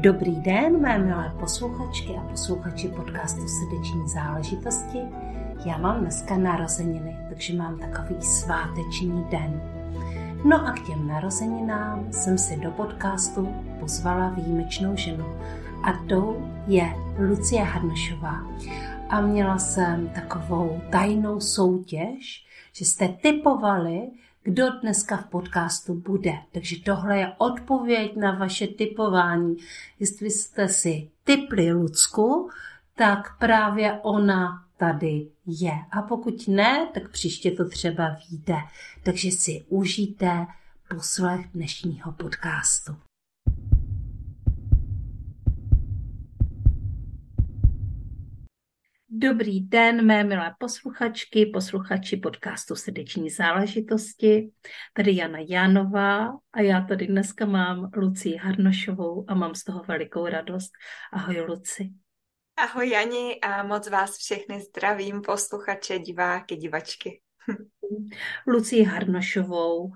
Dobrý den, mé milé posluchačky a posluchači podcastu Srdeční záležitosti. Já mám dneska narozeniny, takže mám takový sváteční den. No a k těm narozeninám jsem si do podcastu pozvala výjimečnou ženu. A tou je Lucie Harnošová. A měla jsem takovou tajnou soutěž, že jste tipovali, kdo dneska v podcastu bude. Takže tohle je odpověď na vaše tipování. Jestli jste si tipli Lucku, tak právě ona tady je. A pokud ne, tak příště to třeba vyjde. Takže si užijte poslech dnešního podcastu. Dobrý den, mé milé posluchačky, posluchači podcastu Srdeční záležitosti. Tady Jana Janová a já tady dneska mám Lucii Harnošovou a mám z toho velikou radost. Ahoj, Luci. Ahoj, Jani, a moc vás všechny zdravím, posluchače, diváky, divačky. Lucii Harnošovou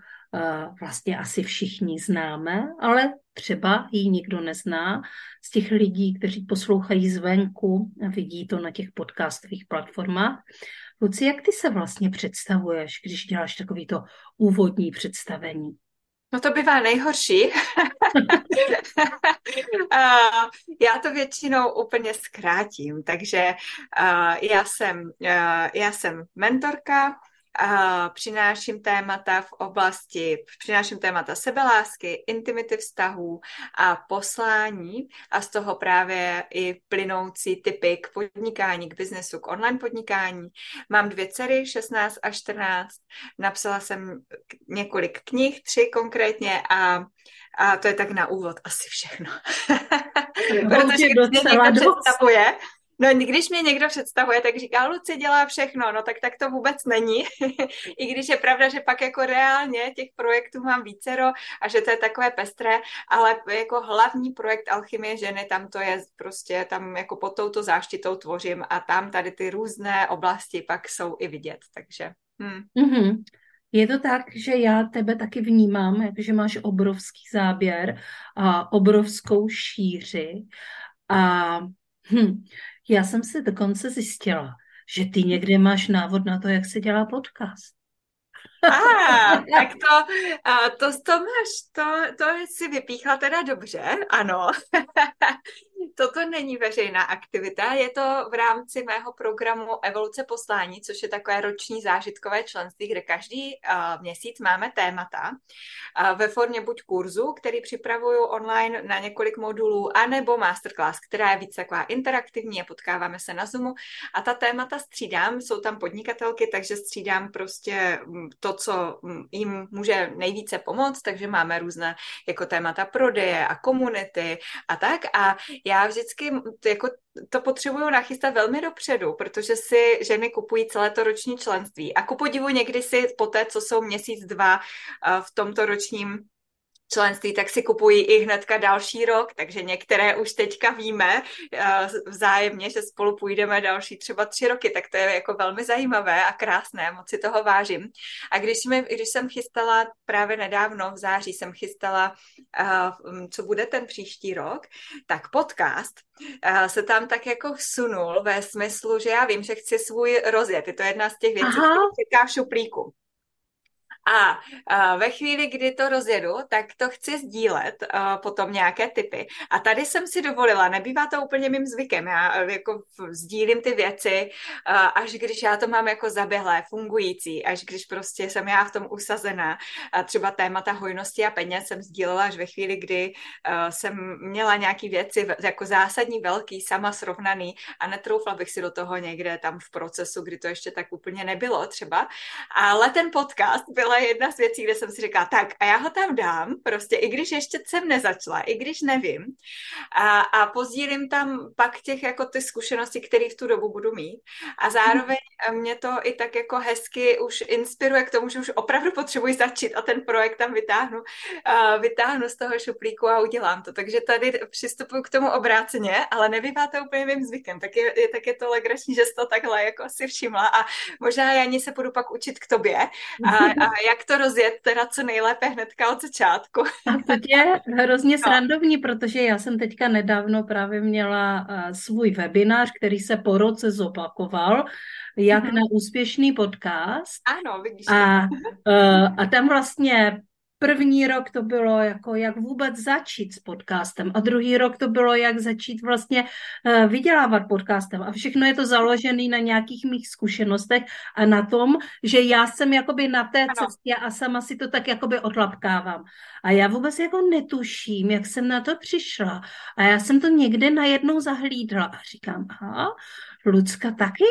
vlastně asi všichni známe, ale třeba ji nikdo nezná z těch lidí, kteří poslouchají zvenku a vidí to na těch podcastových platformách. Lucie, jak ty se vlastně představuješ, když děláš takovýto úvodní představení? No to bývá nejhorší. Já to většinou úplně zkrátím, takže já jsem mentorka, přináším témata sebelásky, intimity vztahů a poslání a z toho právě i plynoucí typy k podnikání, k biznesu, k online podnikání. Mám 2 dcery, 16 a 14, napsala jsem několik knih, 3 konkrétně a to je tak na úvod asi všechno. Protože když někdo představuje... No, když mě někdo představuje, tak říká, Lucie dělá všechno, no tak to vůbec není. I když je pravda, že pak jako reálně těch projektů mám vícero a že to je takové pestré, ale jako hlavní projekt Alchymie ženy, tam to je prostě, tam jako pod touto záštitou tvořím a tam tady ty různé oblasti pak jsou i vidět, takže... Mm-hmm. Je to tak, že já tebe taky vnímám, že máš obrovský záběr a obrovskou šíři a... Já jsem si dokonce zjistila, že ty někde máš návod na to, jak se dělá podcast. Tak to si vypíchla teda dobře, ano. Toto není veřejná aktivita, je to v rámci mého programu Evoluce poslání, což je takové roční zážitkové členství, kde každý měsíc máme témata ve formě buď kurzu, který připravuju online na několik modulů, anebo masterclass, která je víc taková interaktivní a potkáváme se na Zoomu. A ta témata střídám, jsou tam podnikatelky, takže střídám prostě to, co jim může nejvíce pomoct, takže máme různé jako témata prodeje a komunity a tak. A já vždycky jako to potřebuju nachystat velmi dopředu, protože si ženy kupují celé to roční členství. A ku podivu někdy si poté, co jsou měsíc, 2 v tomto ročním členství, tak si kupují i hnedka další rok, takže některé už teďka víme vzájemně, že spolu půjdeme další třeba 3 roky, tak to je jako velmi zajímavé a krásné, moc si toho vážím. A když jsem chystala právě nedávno, v září jsem chystala, co bude ten příští rok, tak podcast se tam tak jako vsunul ve smyslu, že já vím, že chci svůj rozjet. Je to jedna z těch věcí, která čeká v šuplíku. A ve chvíli, kdy to rozjedu, tak to chci sdílet potom nějaké tipy. A tady jsem si dovolila, nebývá to úplně mým zvykem, já jako sdílím ty věci, až když já to mám jako zaběhlé, fungující, až když prostě jsem já v tom usazená. A třeba témata hojnosti a peněz jsem sdílela až ve chvíli, kdy jsem měla nějaké věci jako zásadní, velký, sama srovnaný a netroufla bych si do toho někde tam v procesu, kdy to ještě tak úplně nebylo třeba. Ale ten podcast byl jedna z věcí, kde jsem si říkala, tak a já ho tam dám, prostě i když ještě jsem nezačala, i když nevím a pozdílím tam pak těch jako ty zkušenosti, které v tu dobu budu mít a zároveň mě to i tak jako hezky už inspiruje k tomu, že už opravdu potřebuji začít a ten projekt tam vytáhnu z toho šuplíku a udělám to, takže tady přistupuji k tomu obráceně, ale nebývá to úplně mým zvykem, tak je to legrační, že jsi to takhle jako si všimla a možná Jani se budu pak učit k tobě a jak to rozjet teda co nejlépe hnedka od začátku? To je hrozně srandovní, protože já jsem teďka nedávno právě měla svůj webinář, který se po roce zopakoval, jak na úspěšný podcast. Ano, vidíš. A tam vlastně první rok to bylo jako jak vůbec začít s podcastem a druhý rok to bylo jak začít vlastně vydělávat podcastem a všechno je to založené na nějakých mých zkušenostech a na tom, že já jsem jakoby na té cestě a sama si to tak jakoby odlapkávám. A já vůbec jako netuším, jak jsem na to přišla a já jsem to někde najednou zahlídla a říkám, aha, Lucka taky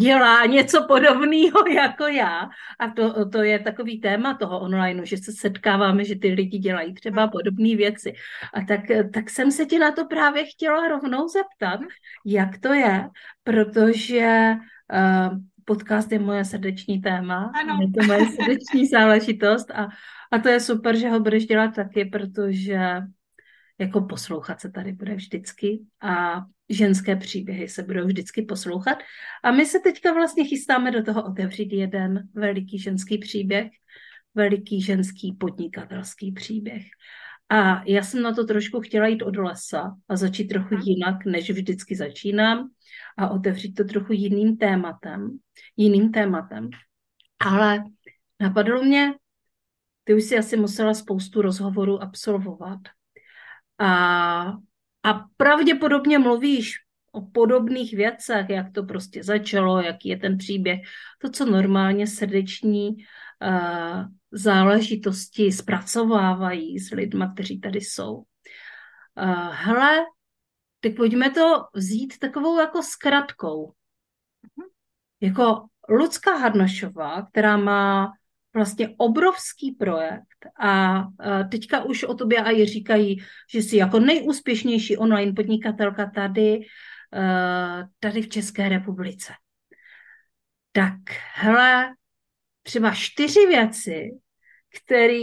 dělá něco podobného jako já. A to je takový téma toho online, že se setkáváme, že ty lidi dělají třeba podobné věci. A tak jsem se tě na to právě chtěla rovnou zeptat, jak to je, protože podcast je moje srdeční téma, je to moje srdeční záležitost a to je super, že ho budeš dělat taky, protože jako poslouchat se tady bude vždycky a ženské příběhy se budou vždycky poslouchat. A my se teďka vlastně chystáme do toho otevřít jeden veliký ženský příběh, veliký ženský podnikatelský příběh. A já jsem na to trošku chtěla jít od lesa a začít trochu jinak, než vždycky začínám a otevřít to trochu jiným tématem. Ale napadlo mě, ty už si asi musela spoustu rozhovorů absolvovat. A pravděpodobně mluvíš o podobných věcech, jak to prostě začalo, jaký je ten příběh. To, co normálně srdeční záležitosti zpracovávají s lidma, kteří tady jsou. Hele, teď pojďme to vzít takovou jako zkratkou. Jako Lucka Harnošová, která má vlastně obrovský projekt a teďka už o tobě aj říkají, že jsi jako nejúspěšnější online podnikatelka tady v České republice. Tak hele, třeba 4 věci,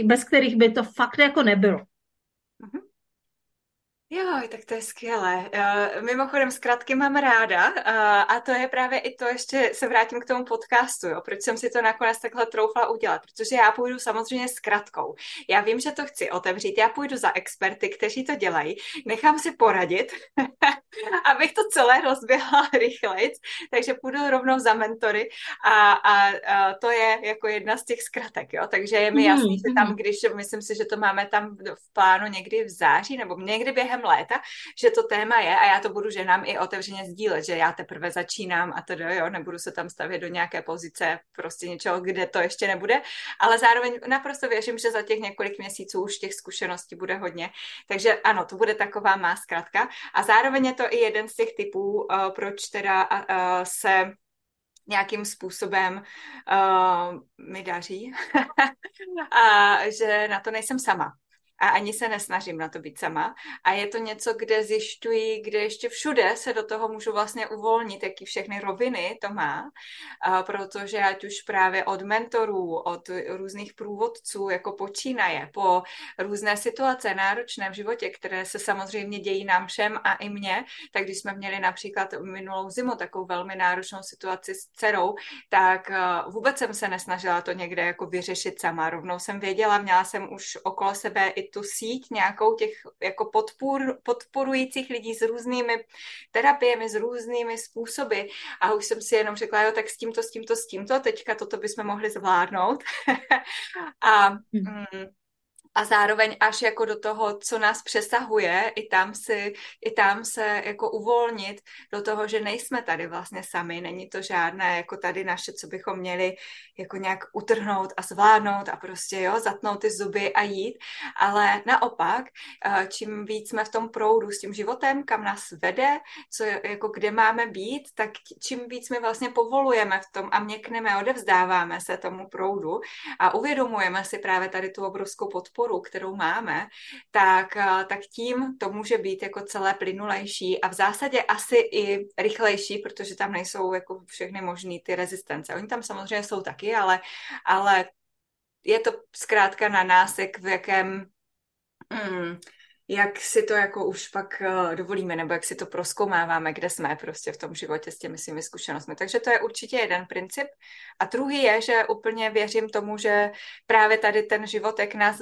bez kterých by to fakt jako nebylo. Jo, tak to je skvělé. Mimochodem, zkratky mám ráda a to je právě i to, ještě se vrátím k tomu podcastu, jo, proč jsem si to nakonec takhle troufla udělat, protože já půjdu samozřejmě zkratkou. Já vím, že to chci otevřít, já půjdu za experty, kteří to dělají, nechám si poradit, abych to celé rozběhla rychleji, takže půjdu rovnou za mentory a to je jako jedna z těch zkratek, jo, takže je mi jasný, že tam, když myslím si, že to máme tam v plánu někdy v září nebo někdy během léta, že to téma je a já to budu ženám i otevřeně sdílet, že já teprve začínám a to jo, nebudu se tam stavět do nějaké pozice prostě něčeho, kde to ještě nebude, ale zároveň naprosto věřím, že za těch několik měsíců už těch zkušeností bude hodně, takže ano, to bude taková má zkratka a zároveň je to i jeden z těch typů, proč teda se nějakým způsobem mi daří a že na to nejsem sama. A ani se nesnažím na to být sama. A je to něco, kde zjišťuji, kde ještě všude se do toho můžu vlastně uvolnit, jaký všechny roviny to má, protože ať už právě od mentorů, od různých průvodců, jako počínaje, po různé situace náročné v životě, které se samozřejmě dějí nám všem a i mně, tak když jsme měli například minulou zimu takovou velmi náročnou situaci s dcerou, tak vůbec jsem se nesnažila to někde jako vyřešit sama. Rovnou jsem věděla, měla jsem už okolo sebe i tu síť nějakou těch jako podporujících lidí s různými terapiemi, s různými způsoby a už jsem si jenom řekla, jo, tak s tímto, teďka toto bychom mohli zvládnout a zároveň až jako do toho, co nás přesahuje, i tam se jako uvolnit do toho, že nejsme tady vlastně sami, není to žádné jako tady naše, co bychom měli jako nějak utrhnout a zvládnout a prostě jo, zatnout ty zuby a jít, ale naopak, čím víc jsme v tom proudu s tím životem, kam nás vede, co jako kde máme být, tak čím víc my vlastně povolujeme v tom a měkneme, odevzdáváme se tomu proudu a uvědomujeme si právě tady tu obrovskou podporu, kterou máme, tak tím to může být jako celé plynulejší a v zásadě asi i rychlejší, protože tam nejsou jako všechny možný ty rezistence. Oni tam samozřejmě jsou taky, ale je to zkrátka na nás, jak v jakém jak si to jako už pak dovolíme, nebo jak si to prozkoumáváme, kde jsme prostě v tom životě s těmi svými zkušenostmi. Takže to je určitě jeden princip. A druhý je, že úplně věřím tomu, že právě tady ten život, jak nás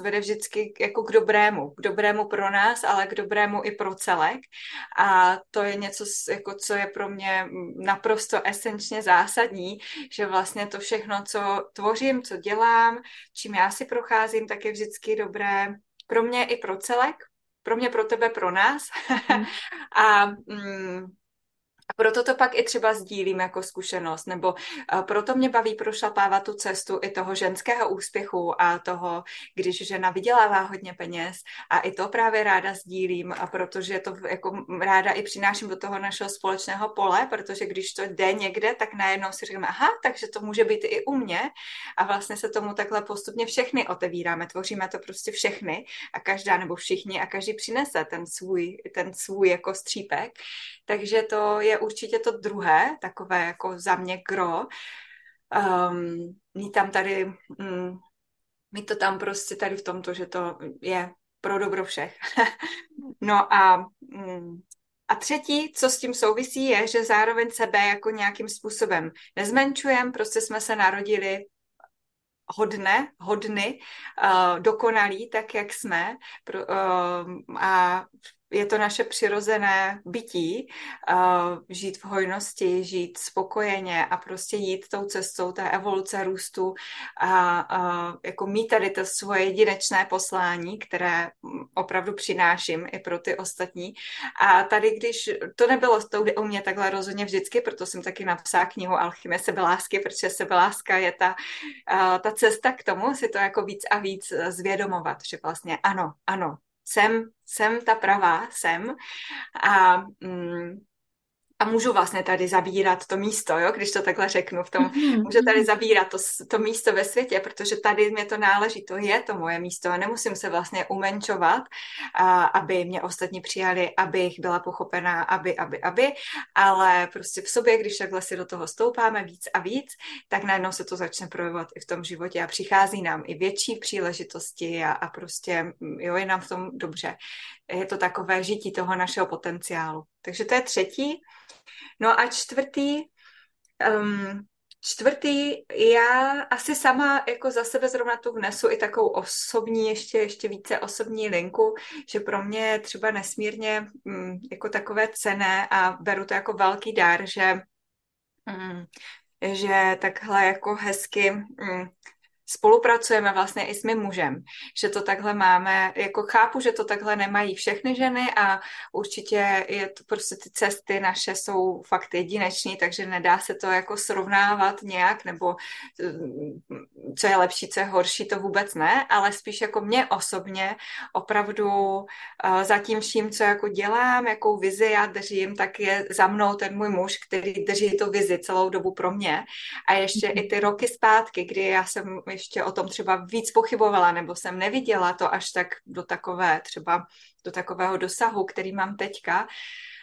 vede vždycky jako k dobrému pro nás, ale k dobrému i pro celek. A to je něco, jako, co je pro mě naprosto esenčně zásadní, že vlastně to všechno, co tvořím, co dělám, čím já si procházím, tak je vždycky dobré pro mě i pro celek, pro mě, pro tebe, pro nás. A proto to pak i třeba sdílím jako zkušenost, nebo proto mě baví prošlapávat tu cestu i toho ženského úspěchu a toho, když žena vydělává hodně peněz, a i to právě ráda sdílím, a protože to jako ráda i přináším do toho našeho společného pole, protože když to jde někde, tak najednou si říkáme, aha, takže to může být i u mě, a vlastně se tomu takhle postupně všechny otevíráme, tvoříme to prostě všechny a každá nebo všichni a každý přinese ten svůj jako střípek, takže to je určitě to druhé, takové jako za mě gro. Mít to tam prostě tady v tomto, že to je pro dobro všech. No a třetí, co s tím souvisí, je, že zároveň sebe jako nějakým způsobem nezmenšujeme, prostě jsme se narodili dokonalí, tak jak jsme, a je to naše přirozené bytí, žít v hojnosti, žít spokojeně a prostě jít tou cestou té evoluce růstu a jako mít tady to svoje jedinečné poslání, které opravdu přináším i pro ty ostatní. A tady, když to nebylo u mě takhle rozhodně vždycky, proto jsem taky napsala knihu Alchymie sebelásky, protože sebeláska je ta cesta k tomu si to jako víc a víc zvědomovat, že vlastně ano, jsem ta pravá, a můžu vlastně tady zabírat to místo, jo, když to takhle řeknu, můžu tady zabírat to místo ve světě, protože tady mě to náleží, to je to moje místo a nemusím se vlastně umenšovat, aby mě ostatní přijali, abych byla pochopená, ale prostě v sobě, když takhle si do toho stoupáme víc a víc, tak najednou se to začne projevovat i v tom životě a přichází nám i větší příležitosti a prostě, jo, je nám v tom dobře. Je to takové žití toho našeho potenciálu. Takže to je třetí. No a čtvrtý, já asi sama jako za sebe zrovna tu vnesu i takovou osobní, ještě více osobní linku, že pro mě je třeba nesmírně jako takové cenné a beru to jako velký dar, že takhle jako hezky spolupracujeme vlastně i s mým mužem, že to takhle máme, jako chápu, že to takhle nemají všechny ženy a určitě je to prostě ty cesty naše jsou fakt jedineční, takže nedá se to jako srovnávat nějak, nebo co je lepší, co je horší, to vůbec ne, ale spíš jako mě osobně opravdu za tím vším, co jako dělám, jakou vizi já držím, tak je za mnou ten můj muž, který drží tu vizi celou dobu pro mě a ještě i ty roky zpátky, kdy já jsem ještě o tom třeba víc pochybovala, nebo jsem neviděla to až tak do takového dosahu, který mám teďka,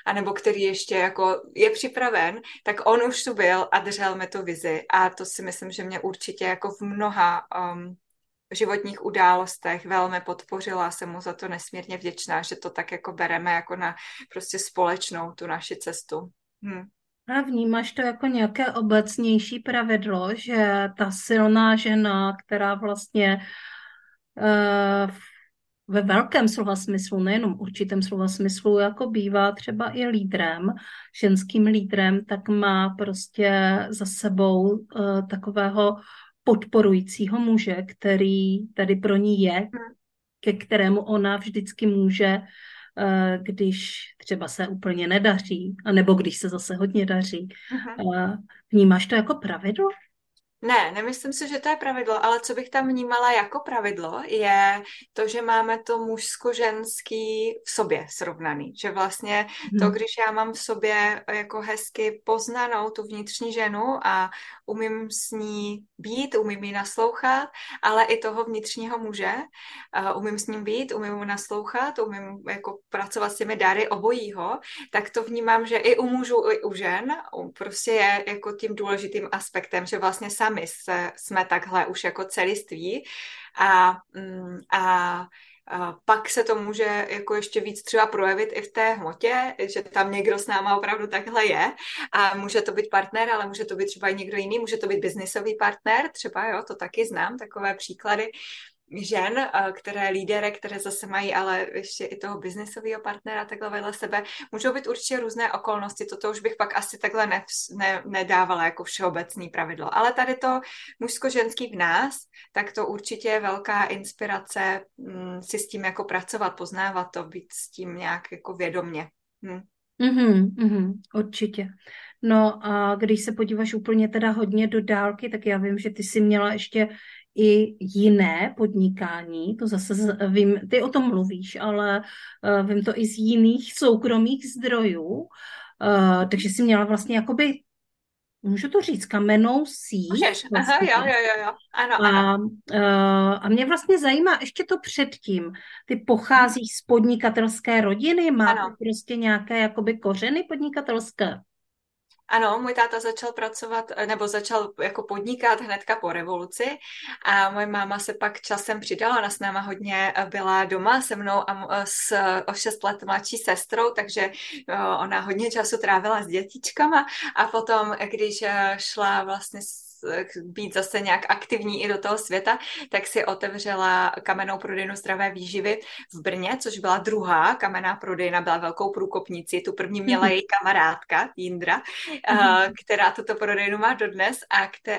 anebo který ještě jako je připraven, tak on už tu byl a držel mi tu vizi. A to si myslím, že mě určitě jako v mnoha životních událostech velmi podpořila a jsem mu za to nesmírně vděčná, že to tak jako bereme jako na prostě společnou tu naši cestu. A vnímáš to jako nějaké obecnější pravidlo, že ta silná žena, která vlastně ve velkém slova smyslu, nejenom určitém slova smyslu, jako bývá třeba i lídrem, ženským lídrem, tak má prostě za sebou takového podporujícího muže, který tady pro ní je, ke kterému ona vždycky může, když třeba se úplně nedaří, anebo když se zase hodně daří. Aha. Vnímáš to jako pravidlo? Ne, nemyslím si, že to je pravidlo, ale co bych tam vnímala jako pravidlo, je to, že máme to mužsko-ženský v sobě srovnaný. Že vlastně to, když já mám v sobě jako hezky poznanou tu vnitřní ženu a umím s ní být, umím jí naslouchat, ale i toho vnitřního muže, umím s ním být, umím mu naslouchat, umím jako pracovat s těmi dary obojího, tak to vnímám, že i u mužů, i u žen prostě je jako tím důležitým aspektem, že vlastně sami jsme takhle už jako celiství a A pak se to může jako ještě víc třeba projevit i v té hmotě, že tam někdo s náma opravdu takhle je a může to být partner, ale může to být třeba i někdo jiný, může to být biznisový partner, třeba jo, to taky znám, takové příklady žen, které lídere, které zase mají ale ještě i toho biznisového partnera takhle vedle sebe. Můžou být určitě různé okolnosti, toto už bych pak asi takhle nedávala jako všeobecný pravidlo. Ale tady to mužsko-ženský v nás, tak to určitě je velká inspirace si s tím jako pracovat, poznávat to, být s tím nějak jako vědomně. Určitě. No a když se podíváš úplně teda hodně do dálky, tak já vím, že ty jsi měla ještě i jiné podnikání, to zase vím, ty o tom mluvíš, ale vím to i z jiných soukromých zdrojů, takže jsi měla vlastně jakoby, můžu to říct, kamennou síť. Vlastně. Aha, jo, ano. A mě vlastně zajímá ještě to předtím, ty pocházíš z podnikatelské rodiny, máš prostě nějaké jakoby kořeny podnikatelské? Ano, můj táta začal pracovat, nebo začal jako podnikat hnedka po revoluci a moje máma se pak časem přidala, ona s náma hodně byla doma se mnou a s o 6 let mladší sestrou, takže ona hodně času trávila s dětičkama a potom, když šla vlastně být zase nějak aktivní i do toho světa, tak si otevřela kamennou prodejnu zdravé výživy v Brně, což byla druhá kamenná prodejna, byla velkou průkopnici. Tu první měla její kamarádka Jindra, která tuto prodejnu má dodnes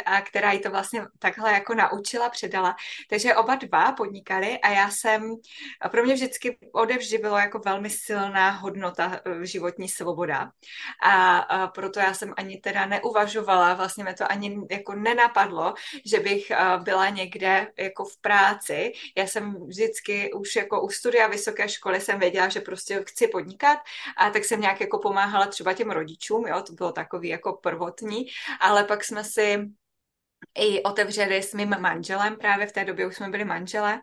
a která ji to vlastně takhle jako naučila, předala. Takže oba dva podnikali a já jsem, pro mě vždycky odevždy bylo jako velmi silná hodnota životní svoboda. A proto já jsem ani teda neuvažovala, vlastně mě to ani jako nenapadlo, že bych byla někde jako v práci. Já jsem vždycky už jako u studia vysoké školy jsem věděla, že prostě chci podnikat a tak jsem nějak jako pomáhala třeba těm rodičům, jo, to bylo takový jako prvotní, ale pak jsme si i otevřeli s mým manželem, právě v té době už jsme byli manželé,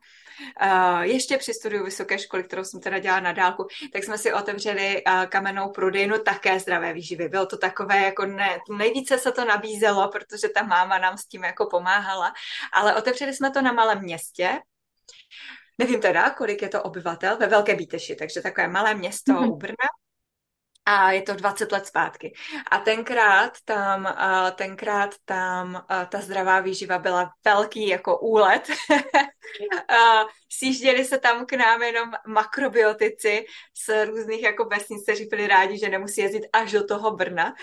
ještě při studiu vysoké školy, kterou jsem teda dělala na dálku, tak jsme si otevřeli kamennou prodejnu také zdravé výživy. Bylo to takové, jako nejvíce se to nabízelo, protože ta máma nám s tím jako pomáhala, ale otevřeli jsme to na malém městě. Nevím teda, kolik je to obyvatel, ve Velké Bíteši, takže takové malé město u Brna. A je to 20 let zpátky. A tenkrát tam ta zdravá výživa byla velký jako úlet. Sjížděli se tam k nám jenom makrobiotici z různých jako vesnic, kteří byli rádi, že nemusí jezdit až do toho Brna.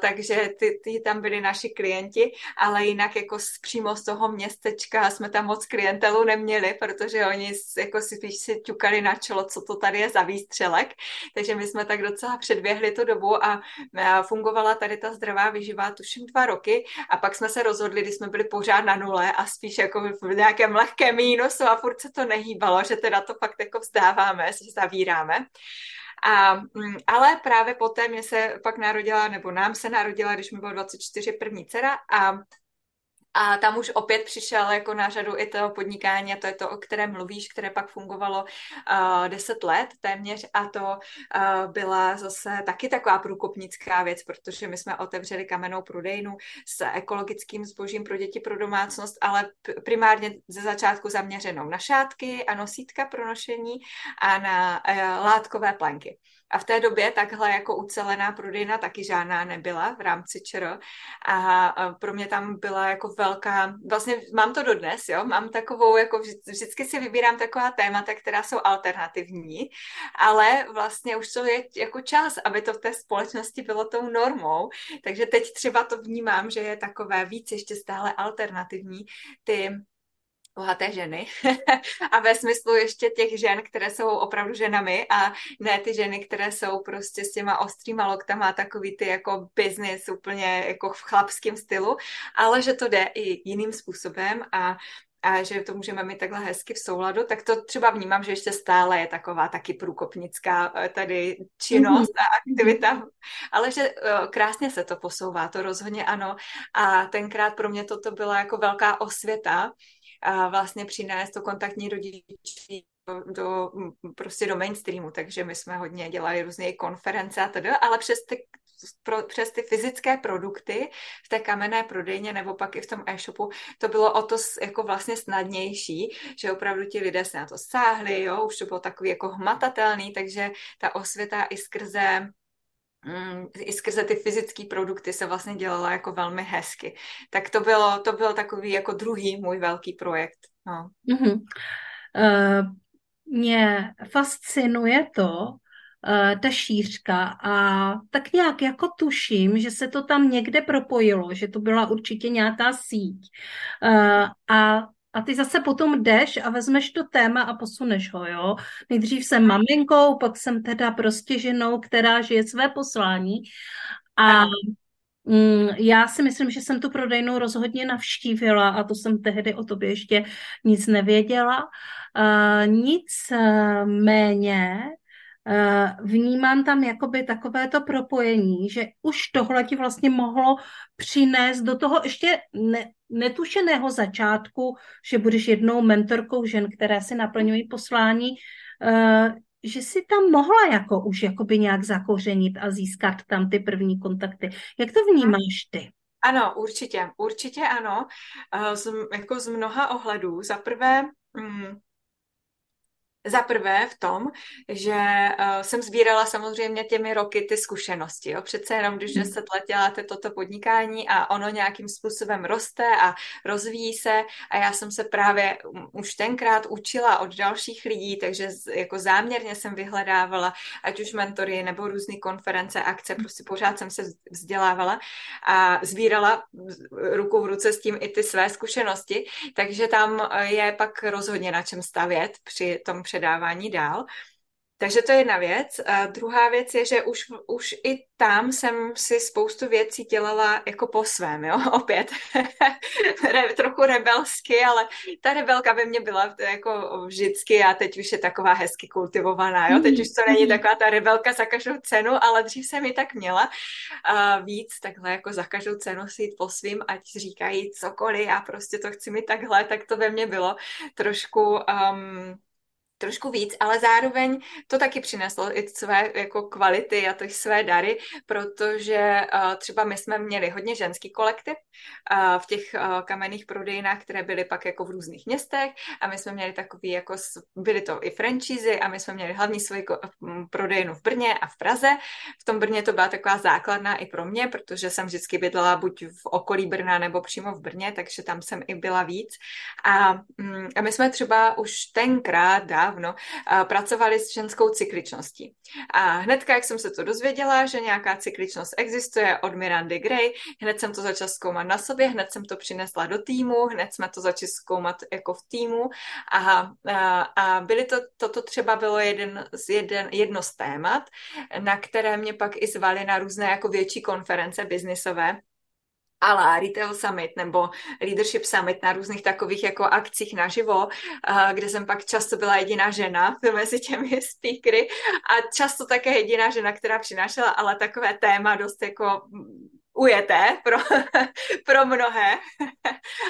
Takže ty tam byli naši klienti, ale jinak jako přímo z toho městečka jsme tam moc klientelu neměli, protože oni jako si ťukali na čelo, co to tady je za výstřelek. Takže my jsme tak docela předběhli tu dobu a fungovala tady ta zdravá výživa tuším 2 roky a pak jsme se rozhodli, když jsme byli pořád na nule a spíš jako v nějakém lehkém mínusu a furt se to nehýbalo, že teda to fakt jako vzdáváme, že zavíráme. Ale právě poté mě se pak narodila, nebo nám se narodila, když mi bylo 24, první dcera a tam už opět přišel jako na řadu i to podnikání, a to je to, o kterém mluvíš, které pak fungovalo 10 let téměř a to byla zase taky taková průkopnická věc, protože my jsme otevřeli kamennou prodejnu s ekologickým zbožím pro děti, pro domácnost, ale primárně ze začátku zaměřenou na šátky a nosítka pro nošení a na látkové plenky. A v té době takhle jako ucelená prodejna taky žádná nebyla v rámci ČR. A pro mě tam byla jako velká, vlastně mám to dodnes, jo, mám takovou, jako vždycky si vybírám taková témata, která jsou alternativní, ale vlastně už to je jako čas, aby to v té společnosti bylo tou normou. Takže teď třeba to vnímám, že je takové víc ještě stále alternativní ty bohaté ženy a ve smyslu ještě těch žen, které jsou opravdu ženami a ne ty ženy, které jsou prostě s těma ostrýma loktama takový ty jako business úplně jako v chlapském stylu, ale že to jde i jiným způsobem a že to můžeme mít takhle hezky v souladu, tak to třeba vnímám, že ještě stále je taková taky průkopnická tady činnost a aktivita, ale že krásně se to posouvá, to rozhodně ano a tenkrát pro mě toto byla jako velká osvěta, a vlastně přinést to kontaktní rodičí prostě do mainstreamu, takže my jsme hodně dělali různé konference a tedy, ale přes ty přes ty fyzické produkty v té kamenné prodejně nebo pak i v tom e-shopu, to bylo o to jako vlastně snadnější, že opravdu ti lidé se na to sáhli, jo, už to bylo takový jako hmatatelný, takže ta osvěta i skrze ty fyzické produkty se vlastně dělala jako velmi hezky. Tak to byl takový jako druhý můj velký projekt. No. Mm-hmm. Mě fascinuje ta šířka a tak nějak jako tuším, že se to tam někde propojilo, že to byla určitě nějaká síť. A ty zase potom jdeš a vezmeš to téma a posuneš ho, jo. Nejdřív jsem maminkou, pak jsem teda prostě ženou, která žije své poslání. A já si myslím, že jsem tu prodejnou rozhodně navštívila a to jsem tehdy o tobě ještě nic nevěděla. Nicméně vnímám tam jakoby takové to propojení, že už tohle ti vlastně mohlo přinést do toho ještě netušeného začátku, že budeš jednou mentorkou žen, které si naplňují poslání, že si tam mohla jako už jakoby nějak zakořenit a získat tam ty první kontakty. Jak to vnímáš ty? Ano, určitě ano. Jako z mnoha ohledů. Za prvé v tom, že jsem sbírala samozřejmě těmi roky ty zkušenosti. Jo? Přece jenom, když 10 let děláte toto podnikání a ono nějakým způsobem roste a rozvíjí se a já jsem se právě už tenkrát učila od dalších lidí, takže jako záměrně jsem vyhledávala ať už mentory nebo různé konference, akce, prostě pořád jsem se vzdělávala a sbírala ruku v ruce s tím i ty své zkušenosti, takže tam je pak rozhodně na čem stavět při tom předávání dál. Takže to je jedna věc. A druhá věc je, že už i tam jsem si spoustu věcí dělala jako po svém, jo, opět. Trochu rebelsky, ale ta rebelka ve mně byla jako vždycky a teď už je taková hezky kultivovaná, jo. Teď už to není taková ta rebelka za každou cenu, ale dřív jsem ji tak měla víc, takhle jako za každou cenu si jít po svým, ať říkají cokoliv, já prostě to chci mít takhle, tak to ve mně bylo trošku víc, ale zároveň to taky přineslo i své jako kvality a ty své dary, protože třeba my jsme měli hodně ženský kolektiv v těch kamenných prodejnách, které byly pak jako v různých městech a my jsme měli takový, jako byly to i franšízy a my jsme měli hlavní svoji prodejnu v Brně a v Praze. V tom Brně to byla taková základna i pro mě, protože jsem vždycky bydlela buď v okolí Brna nebo přímo v Brně, takže tam jsem i byla víc. A my jsme třeba už tenkrát pracovali s ženskou cykličností. A hnedka, jak jsem se to dozvěděla, že nějaká cykličnost existuje od Mirandy Grey, hned jsem to začala zkoumat na sobě, hned jsem to přinesla do týmu, hned jsme to začali zkoumat jako v týmu a byly to třeba bylo jedno z témat, na které mě pak i zvali na různé jako větší konference biznisové, ala Retail Summit nebo Leadership Summit na různých takových jako akcích naživo, kde jsem pak často byla jediná žena mezi těmi speakery a často také jediná žena, která přinášela ale takové téma dost jako ujeté pro mnohé,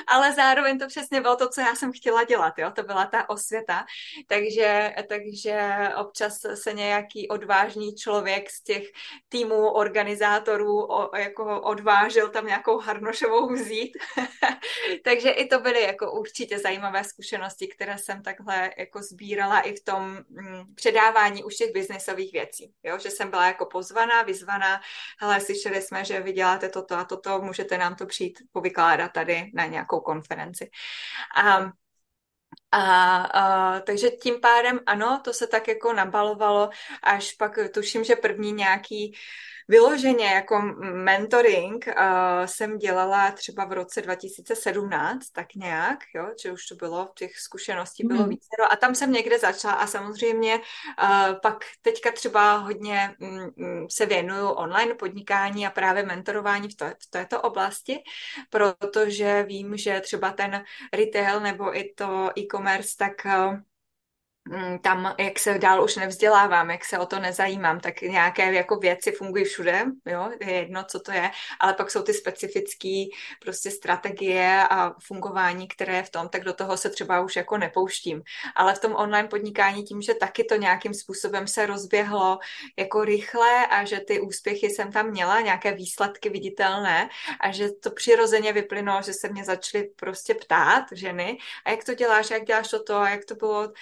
ale zároveň to přesně bylo to, co já jsem chtěla dělat, jo? To byla ta osvěta, takže občas se nějaký odvážný člověk z těch týmů organizátorů jako odvážil tam nějakou Harnošovou vzít, takže i to byly jako určitě zajímavé zkušenosti, které jsem takhle jako sbírala i v tom předávání už těch biznesových věcí, jo? Že jsem byla jako pozvaná, vyzvaná, hele, slyšeli jsme, že vy děláte toto a toto, můžete nám to přijít povykládat tady na nějakou konferenci. Takže tím pádem ano, to se tak jako nabalovalo, až pak tuším, že první nějaký vyloženě jako mentoring jsem dělala třeba v roce 2017, tak nějak, jo, že už to bylo, těch zkušeností bylo více. A tam jsem někde začala a samozřejmě pak teďka třeba hodně se věnuju online podnikání a právě mentorování v této oblasti, protože vím, že třeba ten retail nebo i to e-commerce, tak tam, jak se dál už nevzdělávám, jak se o to nezajímám, tak nějaké jako věci fungují všude, jo, je jedno, co to je, ale pak jsou ty specifické prostě strategie a fungování, které je v tom, tak do toho se třeba už jako nepouštím. Ale v tom online podnikání tím, že taky to nějakým způsobem se rozběhlo jako rychle a že ty úspěchy jsem tam měla, nějaké výsledky viditelné a že to přirozeně vyplynulo, že se mě začaly prostě ptát ženy a jak to děláš, jak děláš toto a jak to bylo,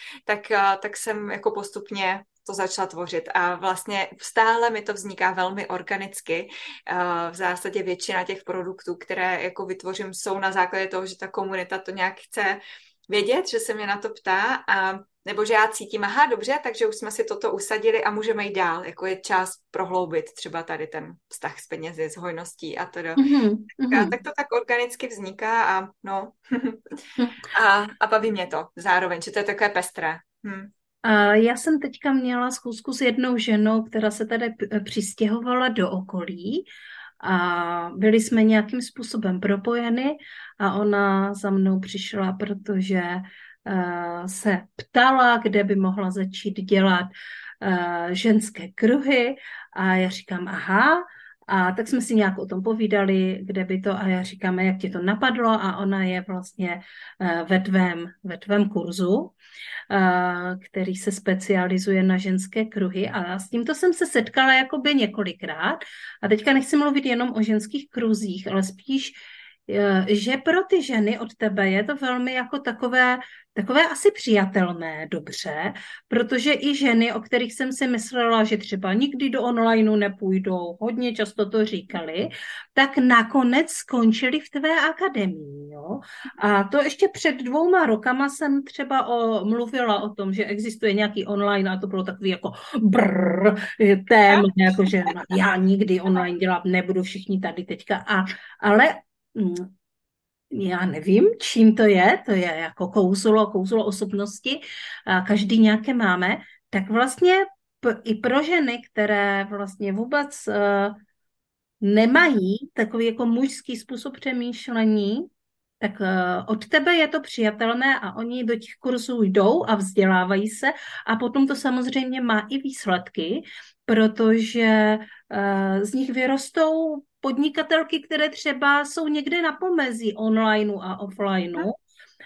tak jsem jako postupně to začala tvořit a vlastně stále mi to vzniká velmi organicky. V zásadě většina těch produktů, které jako vytvořím, jsou na základě toho, že ta komunita to nějak chce vědět, že se mě na to ptá a nebo že já cítím, aha, dobře, takže už jsme si toto usadili a můžeme jít dál, jako je čas prohloubit třeba tady ten vztah s penězi, s hojností a teda. Tak to tak organicky vzniká a no. A baví mě to zároveň, že to je takové pestré. Já jsem teďka měla schůzku s jednou ženou, která se tady přistěhovala do okolí a byli jsme nějakým způsobem propojeny a ona za mnou přišla, protože se ptala, kde by mohla začít dělat ženské kruhy a já říkám, aha, a tak jsme si nějak o tom povídali, kde by to, a já říkám, jak tě to napadlo a ona je vlastně ve tvém kurzu, který se specializuje na ženské kruhy a s tímto jsem se setkala jakoby několikrát a teďka nechci mluvit jenom o ženských kruzích, ale spíš že pro ty ženy od tebe je to velmi jako takové asi přijatelné, dobře, protože i ženy, o kterých jsem si myslela, že třeba nikdy do onlineu nepůjdou, hodně často to říkali, tak nakonec skončily v tvé akademii, jo? A to ještě před 2 rokama jsem třeba mluvila o tom, že existuje nějaký online a to bylo takový jako téma, jako že já nikdy online dělat nebudu, všichni tady teďka, ale já nevím, čím to je jako kouzlo osobnosti, každý nějaké máme, tak vlastně i pro ženy, které vlastně vůbec nemají takový jako mužský způsob přemýšlení, tak od tebe je to přijatelné a oni do těch kurzů jdou a vzdělávají se a potom to samozřejmě má i výsledky, protože z nich vyrostou podnikatelky, které třeba jsou někde na pomezí online a offline,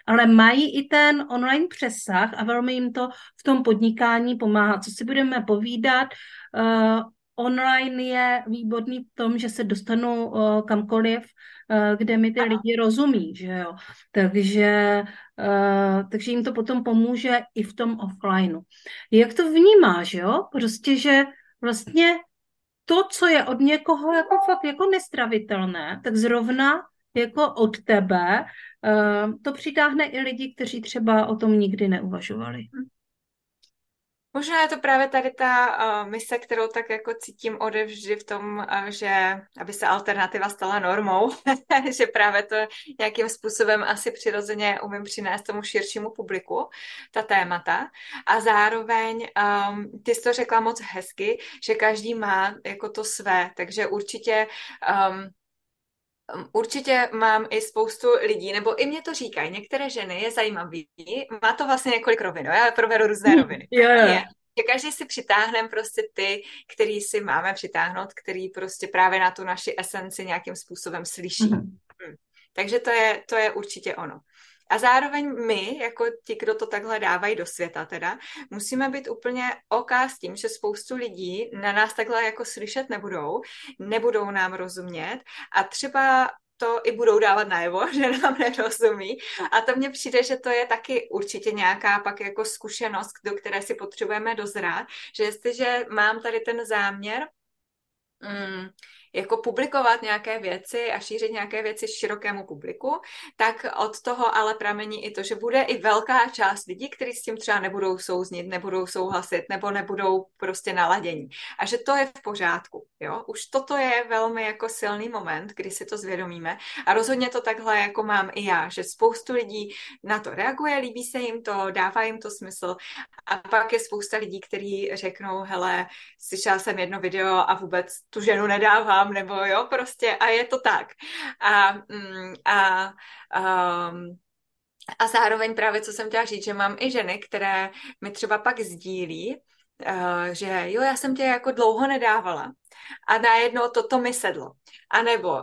ale mají i ten online přesah a velmi jim to v tom podnikání pomáhá. Co si budeme povídat, online je výborný v tom, že se dostanu kamkoliv, kde mi ty lidi rozumí, že jo. Takže jim to potom pomůže i v tom offlineu. Jak to vnímáš, jo? Prostě, že vlastně to, co je od někoho jako fakt jako nestravitelné, tak zrovna jako od tebe to přitáhne i lidi, kteří třeba o tom nikdy neuvažovali. Možná je to právě tady ta mise, kterou tak jako cítím odevždy v tom, že aby se alternativa stala normou, že právě to nějakým způsobem asi přirozeně umím přinést tomu širšímu publiku, ta témata. A zároveň, ty jsi to řekla moc hezky, že každý má jako to své, takže Určitě mám i spoustu lidí, nebo i mě to říkají, některé ženy je zajímavý, má to vlastně několik rovin, já proberu různé roviny. Každý si přitáhneme prostě ty, který si máme přitáhnout, který prostě právě na tu naši esenci nějakým způsobem slyší. Takže to je určitě ono. A zároveň my, jako ti, kdo to takhle dávají do světa teda, musíme být úplně OK s tím, že spoustu lidí na nás takhle jako slyšet nebudou nám rozumět a třeba to i budou dávat najevo, že nám nerozumí. A to mně přijde, že to je taky určitě nějaká pak jako zkušenost, do které si potřebujeme dozrát, že jestliže mám tady ten záměr, jako publikovat nějaké věci a šířit nějaké věci širokému publiku, tak od toho ale pramení i to, že bude i velká část lidí, kteří s tím třeba nebudou souznit, nebudou souhlasit, nebo nebudou prostě naladění. A že to je v pořádku, jo? Už toto je velmi jako silný moment, kdy si to zvědomíme a rozhodně to takhle jako mám i já, že spoustu lidí na to reaguje, líbí se jim to, dává jim to smysl a pak je spousta lidí, kteří řeknou, hele, slyšela jsem jedno video a vůbec tu ženu nedávám, nebo jo, prostě a je to tak. A A zároveň právě, co jsem chtěla říct, že mám i ženy, které mi třeba pak sdílí, že jo, já jsem tě jako dlouho nedávala a najednou toto mi sedlo. A nebo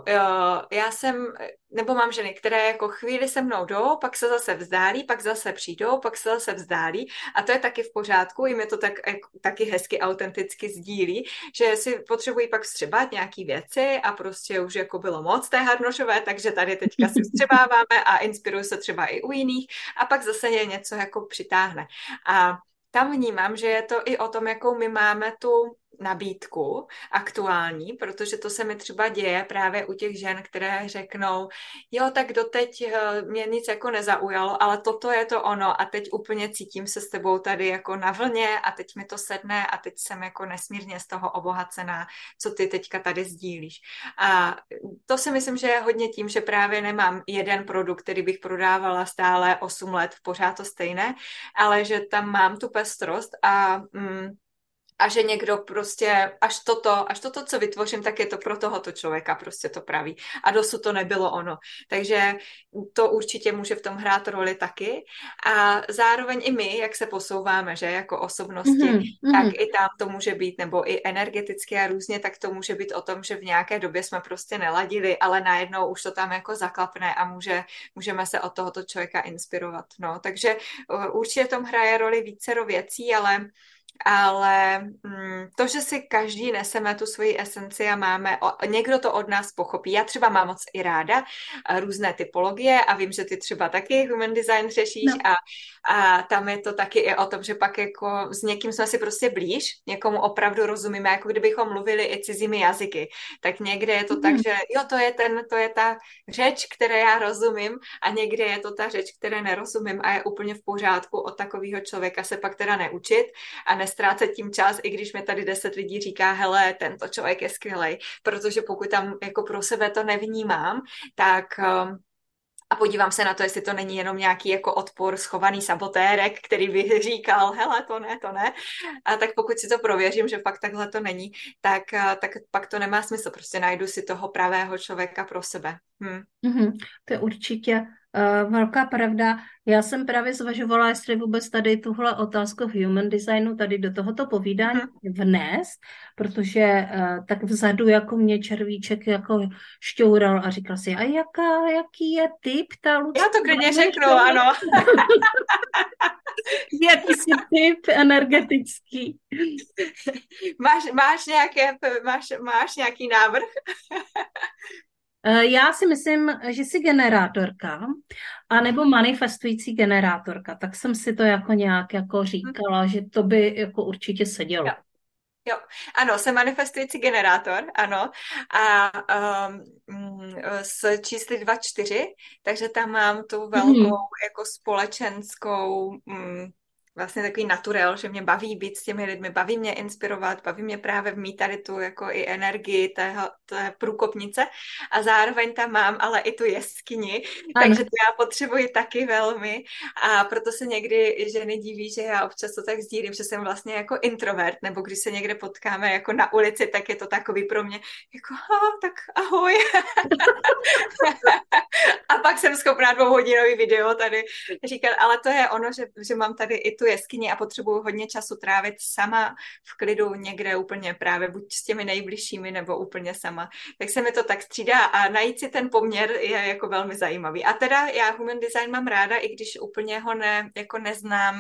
nebo mám ženy, které jako chvíli se mnou jdou, pak se zase vzdálí, pak zase přijdou, pak se zase vzdálí a to je taky v pořádku, jim je to taky hezky autenticky sdílí, že si potřebují pak vstřebát nějaký věci a prostě už jako bylo moc té Harnošové, takže tady teďka si vstřebáváme a inspiruju se třeba i u jiných a pak zase je něco jako přitáhne. A tam vnímám, že je to i o tom, jakou my máme tu nabídku aktuální, protože to se mi třeba děje právě u těch žen, které řeknou, jo, tak doteď mě nic jako nezaujalo, ale toto je to ono a teď úplně cítím se s tebou tady jako na vlně a teď mi to sedne a teď jsem jako nesmírně z toho obohacená, co ty teďka tady sdílíš. A to si myslím, že je hodně tím, že právě nemám jeden produkt, který bych prodávala stále 8 let, pořád to stejné, ale že tam mám tu pestrost a že někdo prostě, až toto, co vytvořím, tak je to pro tohoto člověka prostě to praví. A dosud to nebylo ono. Takže to určitě může v tom hrát roli taky. A zároveň i my, jak se posouváme, že jako osobnosti, tak i tam to může být, nebo i energeticky a různě, tak to může být o tom, že v nějaké době jsme prostě neladili, ale najednou už to tam jako zaklapne a můžeme se od tohoto člověka inspirovat. No, takže určitě tom hraje roli vícero věcí, ale to, že si každý neseme tu svoji esenci a někdo to od nás pochopí. Já třeba mám moc i ráda různé typologie a vím, že ty třeba taky human design řešíš a tam je to taky i o tom, že pak jako s někým jsme si prostě blíž, někomu opravdu rozumíme, jako kdybychom mluvili i cizími jazyky. Tak někde je to tak, že jo, to je ta řeč, které já rozumím a někde je to ta řeč, které nerozumím a je úplně v pořádku od takového člověka se pak teda neučit a nestrácet tím čas, i když mi tady 10 lidí říká, hele, tento člověk je skvělej, protože pokud tam jako pro sebe to nevnímám, tak a podívám se na to, jestli to není jenom nějaký jako odpor schovaný sabotérek, který by říkal, hele, to ne. A tak pokud si to prověřím, že fakt takhle to není, tak pak to nemá smysl. Prostě najdu si toho pravého člověka pro sebe. To je určitě velká pravda. Já jsem právě zvažovala, jestli vůbec tady tuhle otázku v human designu tady do tohoto povídání vnést, protože tak vzadu jako mě červíček jako šťoural a říkal si, a jaký je typ ta Lucie? Já to klidně řeknu, ano. Jaký jsi typ energetický? Máš nějaký návrh? Já si myslím, že jsi generátorka anebo manifestující generátorka, tak jsem si to jako nějak jako říkala, že to by jako určitě sedělo. Jo, ano, jsem manifestující generátor, ano, a s čísly 2-4, takže tam mám tu velkou jako společenskou vlastně takový naturel, že mě baví být s těmi lidmi, baví mě inspirovat, baví mě právě mít tady tu jako i energii té průkopnice a zároveň tam mám ale i tu jeskyni, takže to já potřebuji taky velmi a proto se někdy ženy diví, že já občas to tak sdílím, že jsem vlastně jako introvert, nebo když se někde potkáme jako na ulici, tak je to takový pro mě jako tak ahoj. A pak jsem schopná 2hodinový video tady říkat, ale to je ono, že mám tady i tu jeskyni a potřebuju hodně času trávit sama v klidu někde úplně právě buď s těmi nejbližšími nebo úplně sama. Tak se mi to tak střídá a najít si ten poměr je jako velmi zajímavý. A teda já human design mám ráda, i když úplně ho neznám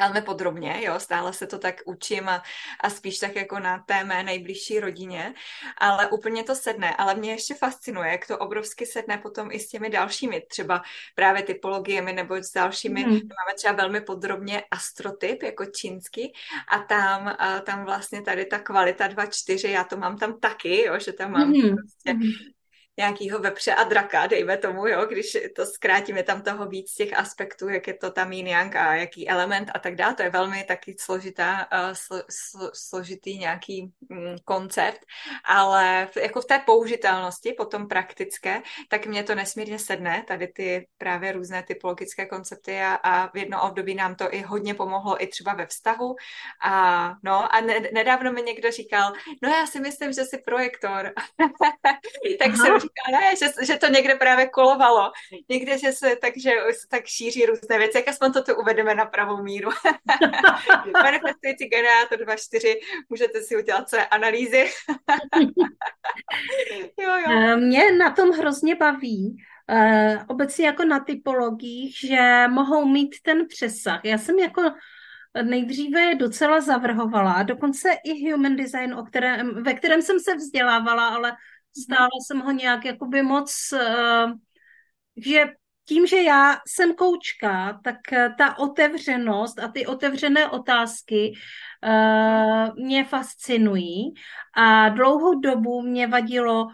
velmi podrobně, jo, stále se to tak učím a spíš tak jako na té mé nejbližší rodině, ale úplně to sedne, ale mě ještě fascinuje, jak to obrovsky sedne potom i s těmi dalšími, třeba právě typologiemi nebo s dalšími, máme třeba velmi podrobně astrotyp, jako čínský a tam vlastně tady ta kvalita 2-4, já to mám tam taky, jo, že tam mám prostě nějakýho vepře a draka, dejme tomu, jo, když to zkrátíme tam toho víc těch aspektů, jak je to tam yin-yang a jaký element a tak dále, to je velmi taky složitý nějaký koncept, ale jako v té použitelnosti, potom praktické, tak mě to nesmírně sedne, tady ty právě různé typologické koncepty a v jedno období nám to i hodně pomohlo i třeba ve vztahu a nedávno mi někdo říkal, no já si myslím, že jsi projektor. Tak jsem ne, že to někde právě kolovalo. Někde, že se tak šíří různé věci, jak aspoň to uvedeme na pravou míru. Manifestující generátor 2.4, můžete si udělat své analýzy. Jo. Mě na tom hrozně baví, obecně jako na typologiích, že mohou mít ten přesah. Já jsem jako nejdříve docela zavrhovala, dokonce i human design, ve kterém jsem se vzdělávala, ale stála jsem ho nějak jakoby moc, že tím, že já jsem koučka, tak ta otevřenost a ty otevřené otázky mě fascinují a dlouhou dobu mě vadilo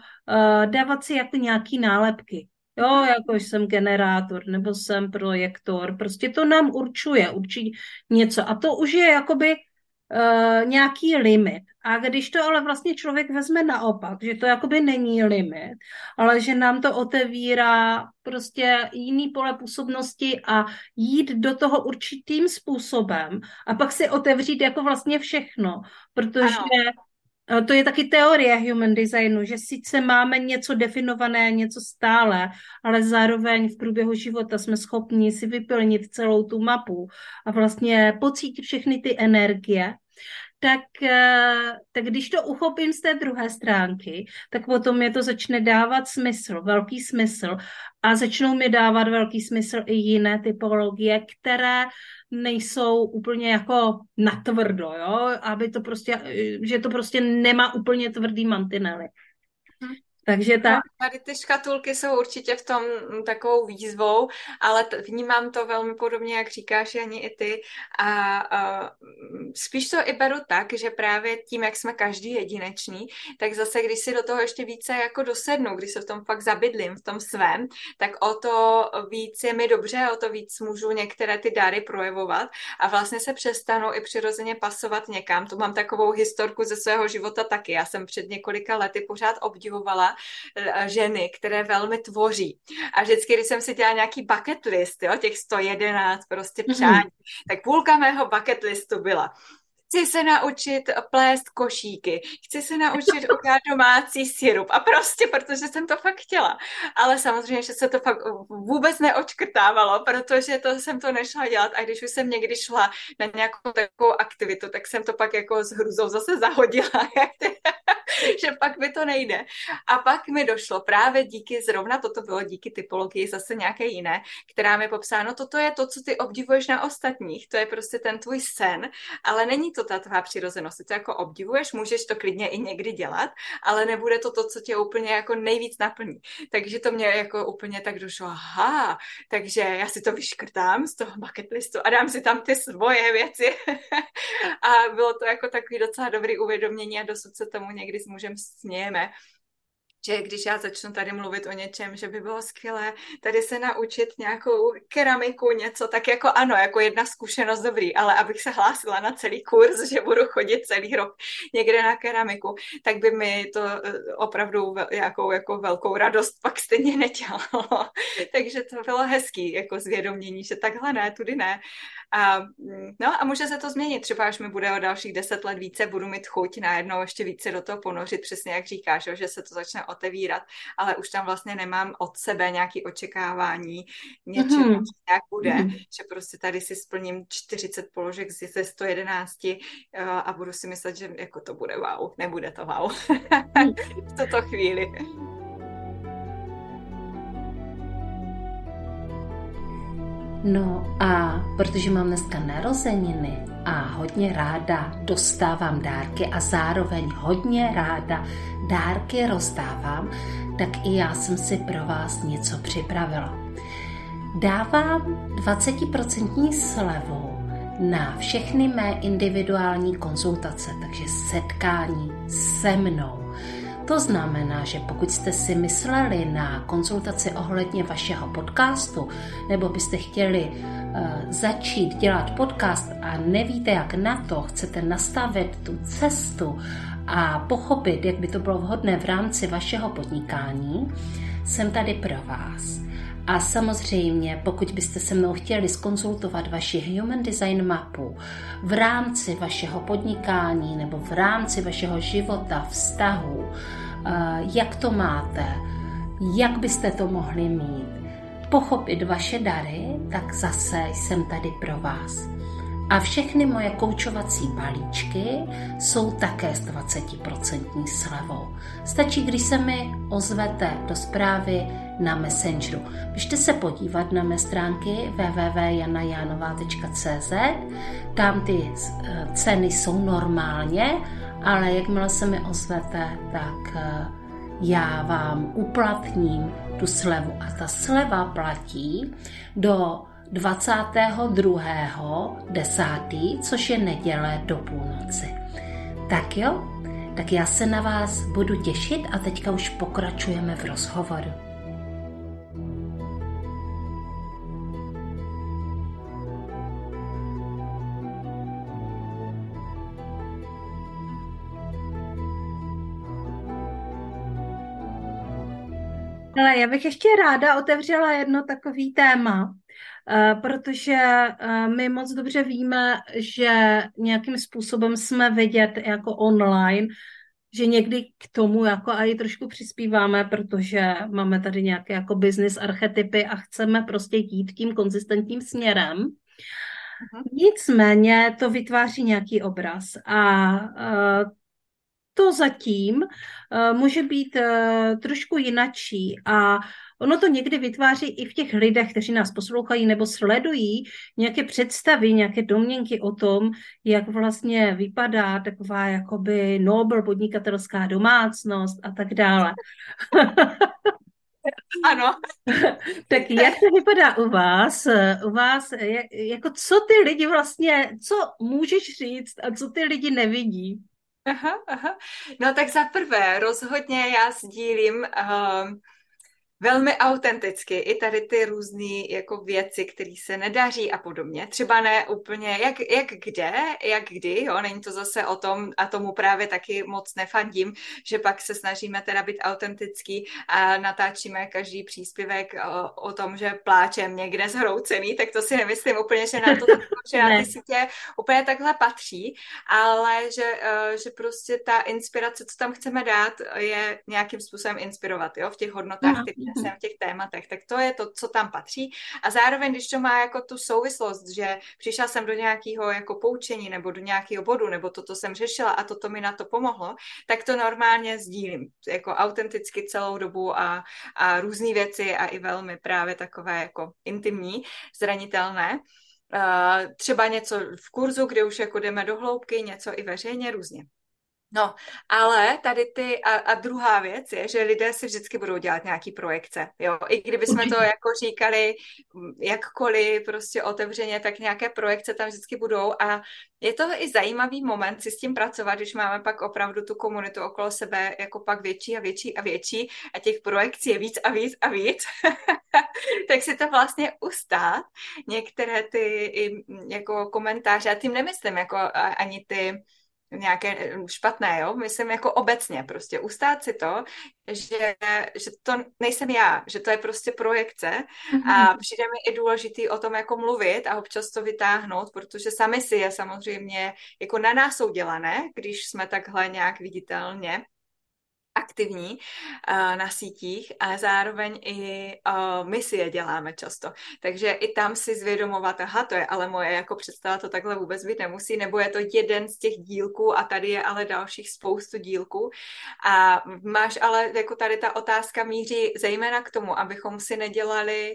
dávat si jako nějaký nálepky. Jo, jako jsem generátor, nebo jsem projektor, prostě to nám určí něco. A to už je jakoby nějaký limit. A když to ale vlastně člověk vezme naopak, že to jakoby není limit, ale že nám to otevírá prostě jiný pole působnosti a jít do toho určitým způsobem a pak si otevřít jako vlastně všechno, protože... Ano. To je taky teorie human designu, že sice máme něco definované, něco stále, ale zároveň v průběhu života jsme schopni si vyplnit celou tu mapu a vlastně pocítit všechny ty energie. Tak když to uchopím z té druhé stránky, tak potom mě to začne dávat smysl, velký smysl a začnou mi dávat velký smysl i jiné typologie, které nejsou úplně jako natvrdo, jo? Aby to prostě, že to prostě nemá úplně tvrdý mantinely. Takže tak. Tady ty škatulky jsou určitě v tom takovou výzvou, ale vnímám to velmi podobně, jak říkáš, Jani, i ty. A spíš to i beru tak, že právě tím, jak jsme každý jedinečný, tak zase, když si do toho ještě více jako dosednu, když se v tom fakt zabydlím, v tom svém, tak o to víc je mi dobře, o to víc můžu některé ty dary projevovat a vlastně se přestanu i přirozeně pasovat někam. Tu mám takovou historku ze svého života taky. Já jsem před několika lety pořád obdivovala ženy, které velmi tvoří. A vždycky, když jsem si dělala nějaký bucket list, jo, těch 111 prostě přání, tak půlka mého bucket listu byla: chci se naučit plést košíky, chci se naučit udělat domácí sirup. A prostě, protože jsem to fakt chtěla. Ale samozřejmě, že se to fakt vůbec neočkrtávalo, protože to jsem to nešla dělat. A když už jsem někdy šla na nějakou takovou aktivitu, tak jsem to pak jako s hrůzou zase zahodila, že pak mi to nejde. A pak mi došlo právě díky typologii zase nějaké jiné, která mi popsáno, toto je to, co ty obdivuješ na ostatních, to je prostě ten tvůj sen, ale není to ta tvá přirozenost, ty to jako obdivuješ, můžeš to klidně i někdy dělat, ale nebude to to, co tě úplně jako nejvíc naplní. Takže to mě jako úplně tak došlo, aha, takže já si to vyškrtám z toho bucket listu a dám si tam ty svoje věci. A bylo to jako takový docela dobrý uvědomění a dosud se tomu někdy s mužem smějeme, že když já začnu tady mluvit o něčem, že by bylo skvělé tady se naučit nějakou keramiku, něco, tak jako ano, jako jedna zkušenost dobrý, ale abych se hlásila na celý kurz, že budu chodit celý rok někde na keramiku, tak by mi to opravdu nějakou jako velkou radost pak stejně nedělalo. Takže to bylo hezký, jako zvědomění, že takhle ne, tudy ne. A může se to změnit, třeba až mi bude o dalších 10 let více, budu mít chuť najednou ještě více do toho ponořit, přesně jak říkáš, že se to začne otevírat, ale už tam vlastně nemám od sebe nějaké očekávání něčeho, nějak bude, že prostě tady si splním 40 položek ze 111 a budu si myslet, že jako to bude wow, nebude to wow v tuto chvíli. No a protože mám dneska narozeniny a hodně ráda dostávám dárky a zároveň hodně ráda dárky rozdávám, tak i já jsem si pro vás něco připravila. Dávám 20% slevu na všechny mé individuální konzultace, takže setkání se mnou. To znamená, že pokud jste si mysleli na konzultaci ohledně vašeho podcastu, nebo byste chtěli začít dělat podcast a nevíte jak na to, chcete nastavit tu cestu a pochopit, jak by to bylo vhodné v rámci vašeho podnikání, jsem tady pro vás. A samozřejmě, pokud byste se mnou chtěli zkonzultovat vaši human design mapu v rámci vašeho podnikání nebo v rámci vašeho života, vztahu, jak to máte, jak byste to mohli mít, pochopit vaše dary, tak zase jsem tady pro vás. A všechny moje koučovací balíčky jsou také s 20% slevou. Stačí, když se mi ozvete do zprávy na Messengeru. Běžte se podívat na mé stránky www.janajanova.cz. Tam ty ceny jsou normálně, ale jakmile se mi ozvete, tak já vám uplatním tu slevu. A ta sleva platí do 22.10., což je neděle do půlnoci. Tak jo, tak já se na vás budu těšit a teďka už pokračujeme v rozhovoru. Ale já bych ještě ráda otevřela jedno takové téma, protože my moc dobře víme, že nějakým způsobem jsme vidět jako online, že někdy k tomu jako i trošku přispíváme, protože máme tady nějaké jako business archetypy a chceme prostě jít tím konzistentním směrem. Nicméně to vytváří nějaký obraz a to zatím může být trošku jinačí a ono to někdy vytváří i v těch lidech, kteří nás poslouchají nebo sledují, nějaké představy, nějaké domněnky o tom, jak vlastně vypadá taková jakoby nobel podnikatelská domácnost a tak dále. Ano. Tak jak to vypadá u vás? U vás, jako co ty lidi vlastně, co můžeš říct a co ty lidi nevidí? Aha. No tak za prvé, rozhodně já sdílím velmi autenticky i tady ty různé jako věci, které se nedaří a podobně. Třeba ne úplně jak kde, jak kdy, jo, není to zase o tom, a tomu právě taky moc nefandím, že pak se snažíme teda být autentický a natáčíme každý příspěvek o tom, že pláčem někde zhroucený, tak to si nemyslím úplně, že na to že na ty sítě úplně takhle patří, ale že prostě ta inspirace, co tam chceme dát, je nějakým způsobem inspirovat, jo, v těch hodnotách, které v těch tématech, tak to je to, co tam patří. A zároveň, když to má jako tu souvislost, že přišla jsem do nějakého jako poučení nebo do nějakého bodu, nebo toto jsem řešila a toto mi na to pomohlo, tak to normálně sdílím jako autenticky celou dobu a různé věci a i velmi právě takové jako intimní, zranitelné. Třeba něco v kurzu, kde už jako jdeme do hloubky, něco i veřejně, různě. No, ale tady ty, a druhá věc je, že lidé si vždycky budou dělat nějaký projekce, jo, i kdyby jsme to jako říkali jakkoliv prostě otevřeně, tak nějaké projekce tam vždycky budou a je to i zajímavý moment si s tím pracovat, když máme pak opravdu tu komunitu okolo sebe jako pak větší a větší a větší a těch projekcí je víc a víc a víc, tak si to vlastně ustát některé ty jako komentáře a tím nemyslím jako ani ty nějaké špatné, jo? Myslím jako obecně prostě ustát si to, že to nejsem já, že to je prostě projekce a přijde mi i důležitý o tom jako mluvit a občas to vytáhnout, protože sami si je samozřejmě jako na nás jsou dělané, když jsme takhle nějak viditelně aktivní na sítích a zároveň i my si je děláme často. Takže i tam si zvědomovat, aha, to je ale moje jako představa, to takhle vůbec být nemusí, nebo je to jeden z těch dílků a tady je ale dalších spoustu dílků. A máš ale, jako tady ta otázka míří zejména k tomu, abychom si nedělali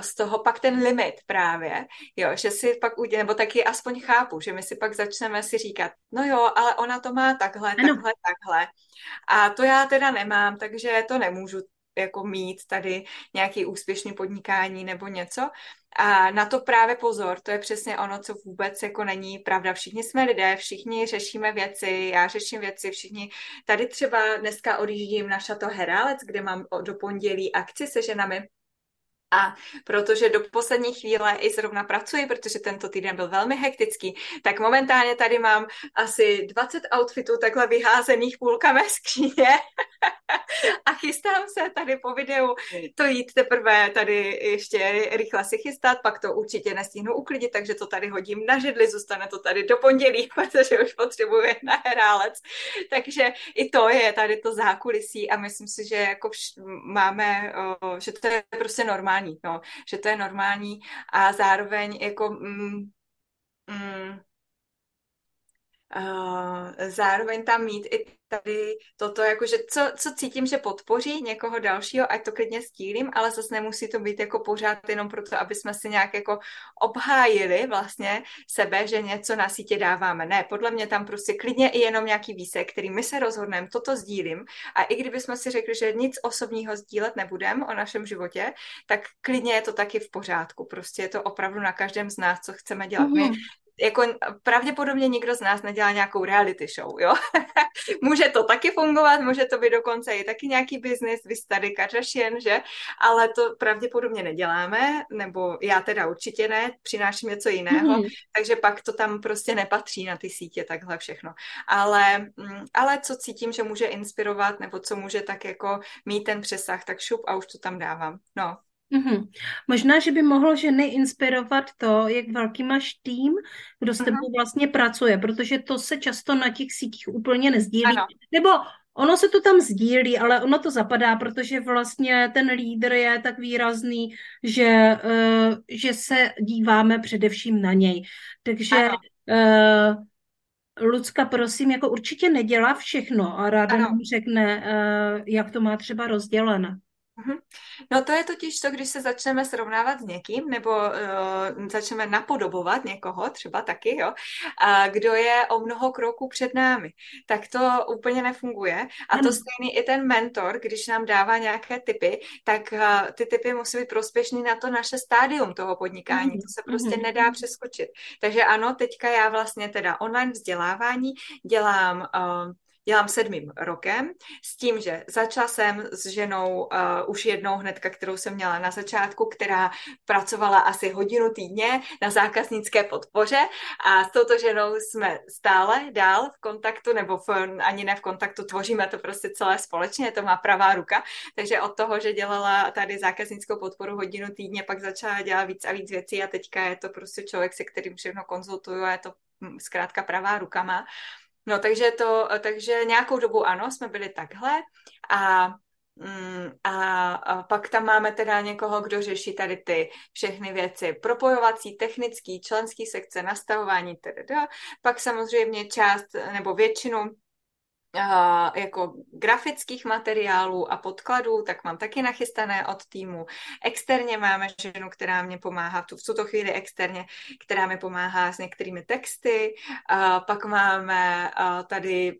z toho pak ten limit právě, jo, že si pak uděláme, nebo taky aspoň chápu, že my si pak začneme si říkat, no jo, ale ona to má takhle. A to já teda nemám, takže to nemůžu jako mít tady nějaký úspěšný podnikání nebo něco. A na to právě pozor, to je přesně ono, co vůbec jako není pravda. Všichni jsme lidé, všichni řešíme věci, já řeším věci, všichni. Tady třeba dneska odjíždím na Šato Herálec, kde mám do pondělí akci se ženami. A protože do poslední chvíle i zrovna pracuji, protože tento týden byl velmi hektický, tak momentálně tady mám asi 20 outfitů takhle vyházených půlkami skříně a chystám se tady po videu to jít teprve tady ještě rychle si chystat, pak to určitě nestihnu uklidit, takže to tady hodím na židli, zůstane to tady do pondělí, protože už potřebuje nahrálec. Takže i to je tady to zákulisí a myslím si, že jako máme, že to je prostě normální. No, že to je normální a zároveň jako zároveň tam mít i tady toto, jakože co cítím, že podpoří někoho dalšího, ať to klidně sdílím, ale zase nemusí to být jako pořád jenom proto, aby jsme si nějak jako obhájili vlastně sebe, že něco na sítě dáváme. Ne, podle mě tam prostě klidně i jenom nějaký výsek, který my se rozhodneme, toto sdílím a i kdybychom si řekli, že nic osobního sdílet nebudeme o našem životě, tak klidně je to taky v pořádku. Prostě je to opravdu na každém z nás, co chceme dělat. My jako pravděpodobně nikdo z nás nedělá nějakou reality show, jo? Může to taky fungovat, může to být dokonce i taky nějaký biznis, vy tady Kardashian, že? Ale to pravděpodobně neděláme, nebo já teda určitě ne, přináším něco jiného, takže pak to tam prostě nepatří na ty sítě, takhle všechno. Ale co cítím, že může inspirovat, nebo co může tak jako mít ten přesah, tak šup a už to tam dávám, no. Mm-hmm. Možná, že by mohlo ženy inspirovat to, jak velký máš tým, kdo s tebou vlastně pracuje, protože to se často na těch sítích úplně nezdílí. Ano. Nebo ono se to tam sdílí, ale ono to zapadá, protože vlastně ten lídr je tak výrazný, že se díváme především na něj. Takže Lucka, prosím, jako určitě nedělá všechno a ráda nám řekne, jak to má třeba rozdělené. No to je totiž to, když se začneme srovnávat s někým, nebo začneme napodobovat někoho, třeba taky, jo, a kdo je o mnoho kroků před námi. Tak to úplně nefunguje. A to stejný i ten mentor, když nám dává nějaké tipy, tak ty tipy musí být prospěšný na to naše stádium toho podnikání. To se prostě nedá přeskočit. Takže ano, teďka já vlastně teda online vzdělávání dělám... Dělám 7. rokem s tím, že začala jsem s ženou už jednou hnedka, kterou jsem měla na začátku, která pracovala asi hodinu týdně na zákaznické podpoře a s touto ženou jsme stále dál v kontaktu, nebo ani ne v kontaktu, tvoříme to prostě celé společně, to má pravá ruka, takže od toho, že dělala tady zákaznickou podporu hodinu týdně, pak začala dělat víc a víc věcí a teďka je to prostě člověk, se kterým všechno konzultuju a je to zkrátka pravá ruka má. No, takže nějakou dobu ano, jsme byli takhle a pak tam máme teda někoho, kdo řeší tady ty všechny věci, propojovací, technický, členský sekce, nastavování, teda. Pak samozřejmě část nebo většinu jako grafických materiálů a podkladů, tak mám taky nachystané od týmu. Externě máme ženu, která mě pomáhá, v tuto chvíli externě, která mi pomáhá s některými texty. Pak máme tady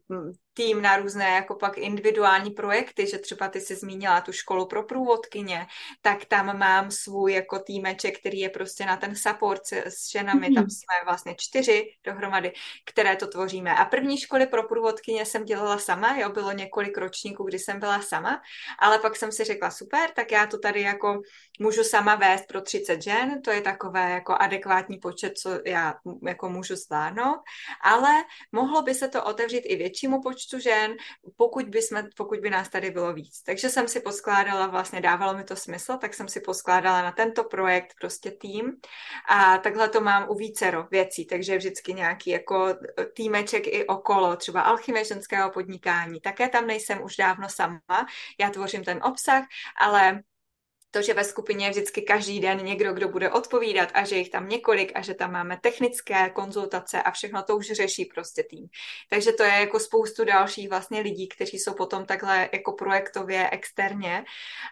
tým na různé jako pak individuální projekty, že třeba ty jsi zmínila tu školu pro průvodkyně, tak tam mám svůj jako týmeček, který je prostě na ten support s ženami, tam jsme vlastně 4 dohromady, které to tvoříme. A první školy pro průvodkyně jsem dělala sama, jo, bylo několik ročníků, kdy jsem byla sama, ale pak jsem si řekla super, tak já to tady jako můžu sama vést pro 30 žen, to je takové jako adekvátní počet, co já jako můžu zvládnout, ale mohlo by se to otevřít i většímu počtu žen, pokud by nás tady bylo víc. Takže jsem si poskládala, vlastně dávalo mi to smysl, tak jsem si poskládala na tento projekt prostě tým a takhle to mám u vícero věcí, takže vždycky nějaký jako týmeček i okolo, třeba alchymie ženského podnikání. Také tam nejsem už dávno sama, já tvořím ten obsah, ale to, že ve skupině je vždycky každý den někdo, kdo bude odpovídat a že jich tam několik a že tam máme technické konzultace a všechno to už řeší prostě tým. Takže to je jako spoustu dalších vlastně lidí, kteří jsou potom takhle jako projektově externě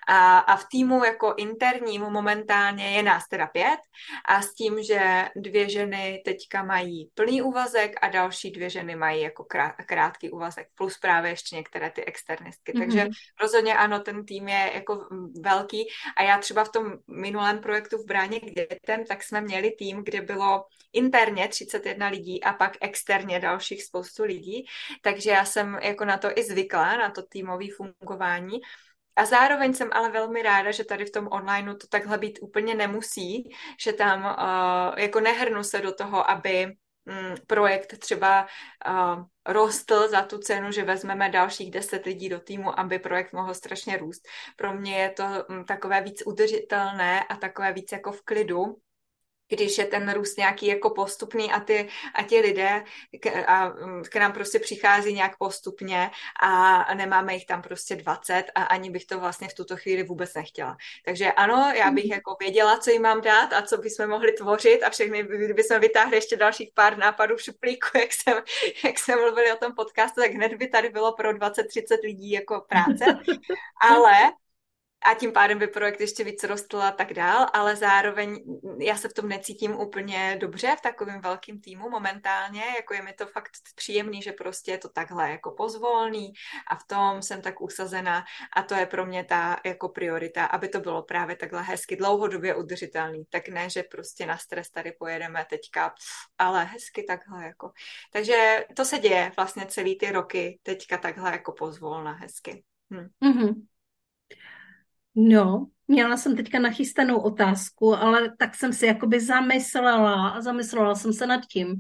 a v týmu jako interním momentálně je nás teda 5 a s tím, že 2 ženy teďka mají plný úvazek a další 2 ženy mají jako krátký úvazek plus právě ještě některé ty externistky. Takže rozhodně ano, ten tým je jako velký. A já třeba v tom minulém projektu v Bráně k dětem, tak jsme měli tým, kde bylo interně 31 lidí a pak externě dalších spoustu lidí, takže já jsem jako na to i zvykla, na to týmové fungování. A zároveň jsem ale velmi ráda, že tady v tom online to takhle být úplně nemusí, že tam jako nehrnu se do toho, aby projekt třeba rostl za tu cenu, že vezmeme dalších 10 lidí do týmu, aby projekt mohl strašně růst. Pro mě je to takové víc udržitelné a takové víc jako v klidu, když je ten růst nějaký jako postupný a ti lidé k nám prostě přichází nějak postupně a nemáme jich tam prostě 20 a ani bych to vlastně v tuto chvíli vůbec nechtěla. Takže ano, já bych jako věděla, co jim mám dát a co bychom mohli tvořit a všechny bychom vytáhli ještě dalších pár nápadů v šuplíku, jak jsme mluvili o tom podcastu, tak hned by tady bylo pro 20-30 lidí jako práce, ale... A tím pádem by projekt ještě víc rostl a tak dál, ale zároveň já se v tom necítím úplně dobře v takovém velkém týmu momentálně, jako je mi to fakt příjemný, že prostě je to takhle jako pozvolný a v tom jsem tak usazená a to je pro mě ta jako priorita, aby to bylo právě takhle hezky dlouhodobě udržitelný, tak ne, že prostě na stres tady pojedeme teďka, ale hezky takhle jako. Takže to se děje vlastně celý ty roky teďka takhle jako pozvolna hezky. Mhm. No, měla jsem teďka nachystanou otázku, ale tak jsem si jakoby zamyslela jsem se nad tím,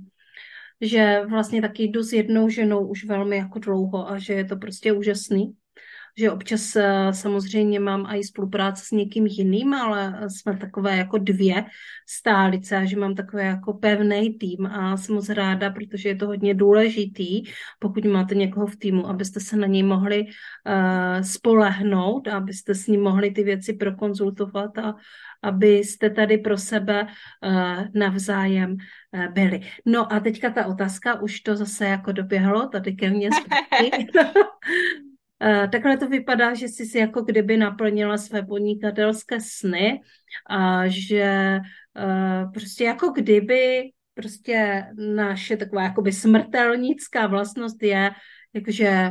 že vlastně taky jdu s jednou ženou už velmi jako dlouho a že je to prostě úžasný, že občas samozřejmě mám i spolupráce s někým jiným, ale jsme takové jako dvě stálice a že mám takové jako pevný tým a jsem moc ráda, protože je to hodně důležitý, pokud máte někoho v týmu, abyste se na něj mohli spolehnout, abyste s ním mohli ty věci prokonzultovat a abyste tady pro sebe navzájem byli. No a teďka ta otázka, už to zase jako doběhlo, tady ke mně zpátky. Takhle to vypadá, že jsi si jako kdyby naplnila své podnikatelské sny a že prostě jako kdyby prostě naše taková jakoby smrtelnická vlastnost je, že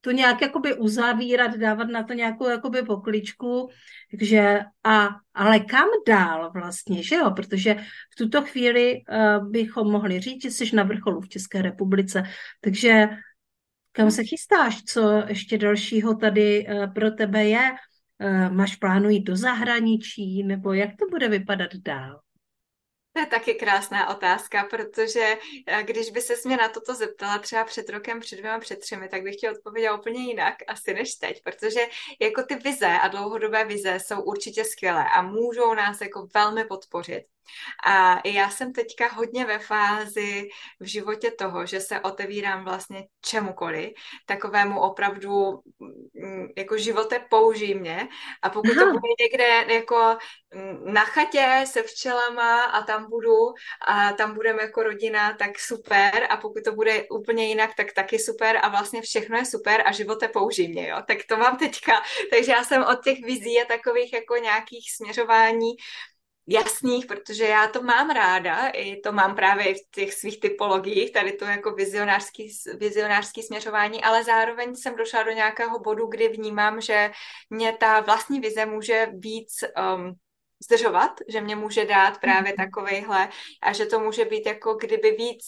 to nějak jakoby uzavírat, dávat na to nějakou jakoby pokličku, takže ale kam dál vlastně, že jo, protože v tuto chvíli bychom mohli říct, že jsi na vrcholu v České republice, takže kam se chystáš? Co ještě dalšího tady pro tebe je? Máš plánu jít do zahraničí? Nebo jak to bude vypadat dál? To je taky krásná otázka, protože když by ses mě na toto zeptala třeba před rokem, před dvěma, před třemi, tak bych ti odpověděla úplně jinak asi než teď, protože jako ty vize a dlouhodobé vize jsou určitě skvělé a můžou nás jako velmi podpořit. A já jsem teďka hodně ve fázi v životě toho, že se otevírám vlastně čemukoliv, takovému opravdu jako živote použij mě a pokud to bude někde jako na chatě se včelama a tam budeme jako rodina, tak super a pokud to bude úplně jinak, tak taky super a vlastně všechno je super a živote použij mě, jo, tak to mám teďka, takže já jsem od těch vizí a takových jako nějakých směřování jasných, protože já to mám ráda, i to mám právě i v těch svých typologiích, tady to jako vizionářský směřování, ale zároveň jsem došla do nějakého bodu, kdy vnímám, že mě ta vlastní vize může víc zdržovat, že mě může dát právě takovejhle a že to může být jako kdyby víc...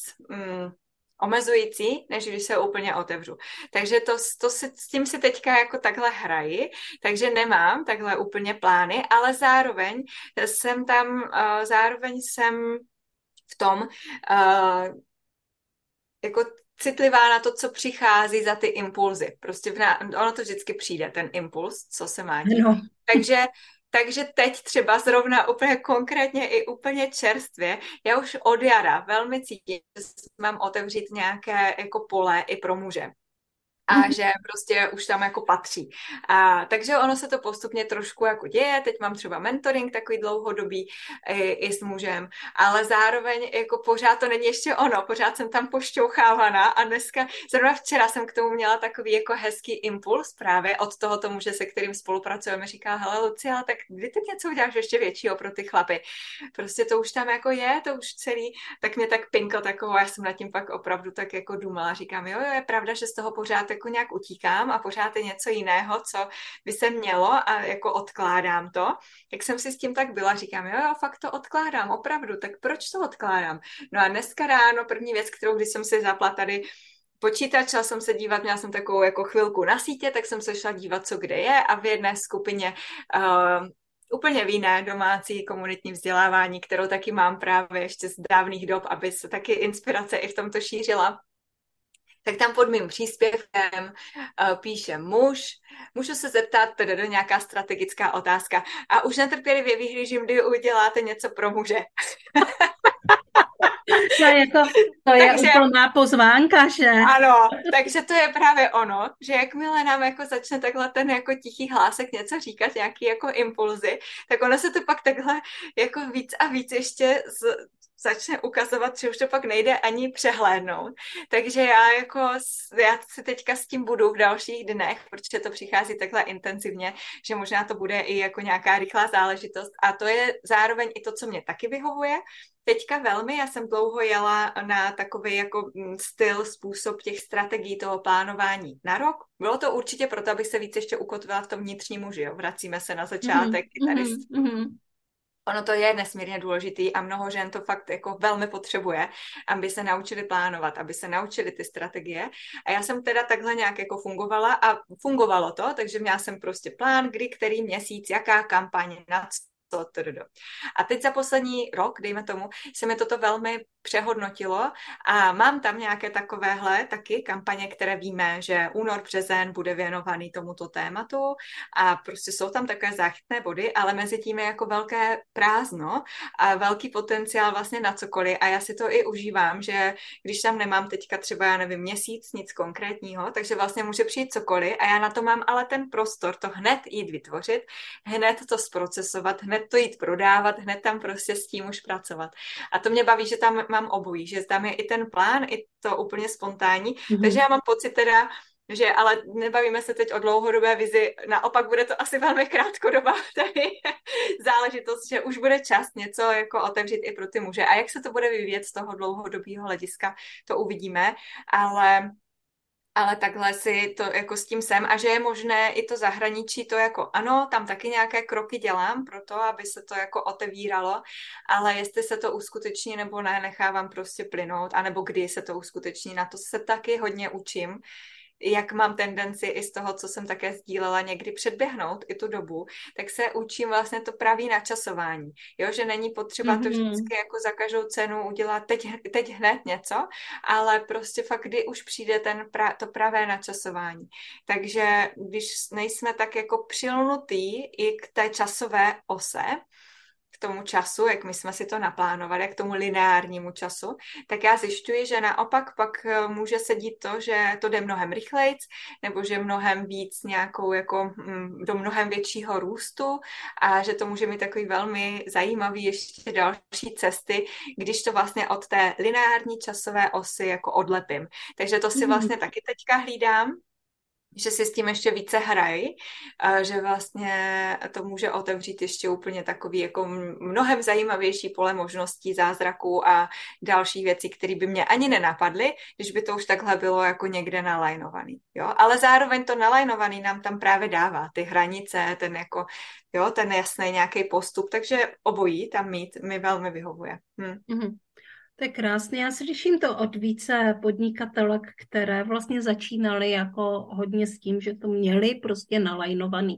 omezující, než když se úplně otevřu. Takže s tím si teďka jako takhle hraji, takže nemám takhle úplně plány, ale zároveň jsem tam, v tom jako citlivá na to, co přichází za ty impulzy. Prostě ono to vždycky přijde, ten impuls, co se má dít. No. Takže teď třeba zrovna úplně konkrétně i úplně čerstvě, já už od jara velmi cítím, že mám otevřít nějaké jako pole i pro muže. A že prostě už tam jako patří. A takže ono se to postupně trošku jako děje, teď mám třeba mentoring takový dlouhodobý i s mužem, ale zároveň jako pořád to není ještě ono, pořád jsem tam pošťouchávaná a dneska, zrovna včera jsem k tomu měla takový jako hezký impuls právě od tohoto muže, se kterým spolupracujeme, říká, hele Lucie, ale tak kdy teď něco uděláš ještě většího pro ty chlapy? Prostě to už tam jako je, to už celý, tak mě tak pinkl takovou, já jsem nad tím pak opravdu tak jako dumala, říkám, jo, je pravda, že z toho pořád jako nějak utíkám a pořád je něco jiného, co by se mělo a jako odkládám to. Jak jsem si s tím tak byla, říkám, jo, fakt to odkládám, opravdu, tak proč to odkládám? No a dneska ráno první věc, kterou když jsem si zapla tady počítač, šla jsem se dívat, měla jsem takovou jako chvilku na sítě, tak jsem se šla dívat, co kde je, a v jedné skupině úplně v jiné domácí komunitní vzdělávání, kterou taky mám právě ještě z dávných dob, aby se taky inspirace i v tomto šířila. Tak tam pod mým příspěvkem píše muž. Můžu se zeptat, teda nějaká strategická otázka. A už netrpělivě vyhlížím, kdy uděláte něco pro muže. To je úplná pozvánka, že? Ano, takže to je právě ono, že jakmile nám jako začne takhle ten jako tichý hlásek něco říkat, nějaký jako impulzy, tak ono se to pak takhle jako víc a víc ještě začne ukazovat, že už to pak nejde ani přehlédnout. Takže já si teďka s tím budu v dalších dnech, protože to přichází takhle intenzivně, že možná to bude i jako nějaká rychlá záležitost. A to je zároveň i to, co mě taky vyhovuje. Teďka velmi, já jsem dlouho jela na takový jako styl, způsob těch strategií toho plánování na rok. Bylo to určitě proto, abych se víc ještě ukotvila v tom vnitřním muži, jo? Vracíme se na začátek. Ono to je nesmírně důležitý a mnoho žen to fakt jako velmi potřebuje, aby se naučili plánovat, aby se naučili ty strategie. A já jsem teda takhle nějak jako fungovala a fungovalo to, takže měla jsem prostě plán, kdy, který měsíc, jaká kampaň, na co. A teď za poslední rok, dejme tomu, se mi toto velmi přehodnotilo a mám tam nějaké takovéhle taky kampaně, které víme, že únor, březen bude věnovaný tomuto tématu a prostě jsou tam takové záchytné body, ale mezi tím je jako velké prázdno a velký potenciál vlastně na cokoliv a já si to i užívám, že když tam nemám teďka třeba, já nevím, měsíc, nic konkrétního, takže vlastně může přijít cokoliv a já na to mám ale ten prostor to hned jít vytvořit, hned to zprocesovat, hned to jít prodávat, hned tam prostě s tím už pracovat. A to mě baví, že tam mám obojí, že tam je i ten plán, i to úplně spontánní, takže já mám pocit teda, že ale nebavíme se teď o dlouhodobé vizi, naopak bude to asi velmi krátkodobá tady záležitost, že už bude čas něco jako otevřít i pro ty muže. A jak se to bude vyvíjet z toho dlouhodobého hlediska, to uvidíme, ale takhle si to jako s tím jsem a že je možné i to zahraničí, to jako ano, tam taky nějaké kroky dělám pro to, aby se to jako otevíralo, ale jestli se to uskuteční nebo ne, nechávám prostě plynout, anebo kdy se to uskuteční, na to se taky hodně učím, jak mám tendenci i z toho, co jsem také sdílela, někdy předběhnout i tu dobu, tak se učím vlastně to pravý načasování. Jo, že není potřeba to vždycky jako za každou cenu udělat teď hned něco, ale prostě fakt, kdy už přijde to pravé načasování. Takže když nejsme tak jako přilnutý i k té časové ose, tomu času, jak my jsme si to naplánovali, k tomu lineárnímu času, tak já zjišťuji, že naopak pak může se dít to, že to jde mnohem rychlejc, nebo že mnohem víc nějakou, jako do mnohem většího růstu a že to může mít takový velmi zajímavý ještě další cesty, když to vlastně od té lineární časové osy jako odlepím. Takže to si vlastně taky teďka hlídám, že si s tím ještě více hrají, že vlastně to může otevřít ještě úplně takový jako mnohem zajímavější pole možností, zázraků a dalších věcí, které by mě ani nenapadly, když by to už takhle bylo jako někde nalajnovaný. Jo? Ale zároveň to nalajnovaný nám tam právě dává ty hranice, ten jako, jo, ten jasný nějaký postup, takže obojí tam mít mi velmi vyhovuje. To je krásné. Já slyším to od více podnikatelek, které vlastně začínaly jako hodně s tím, že to měly prostě nalajnovaný.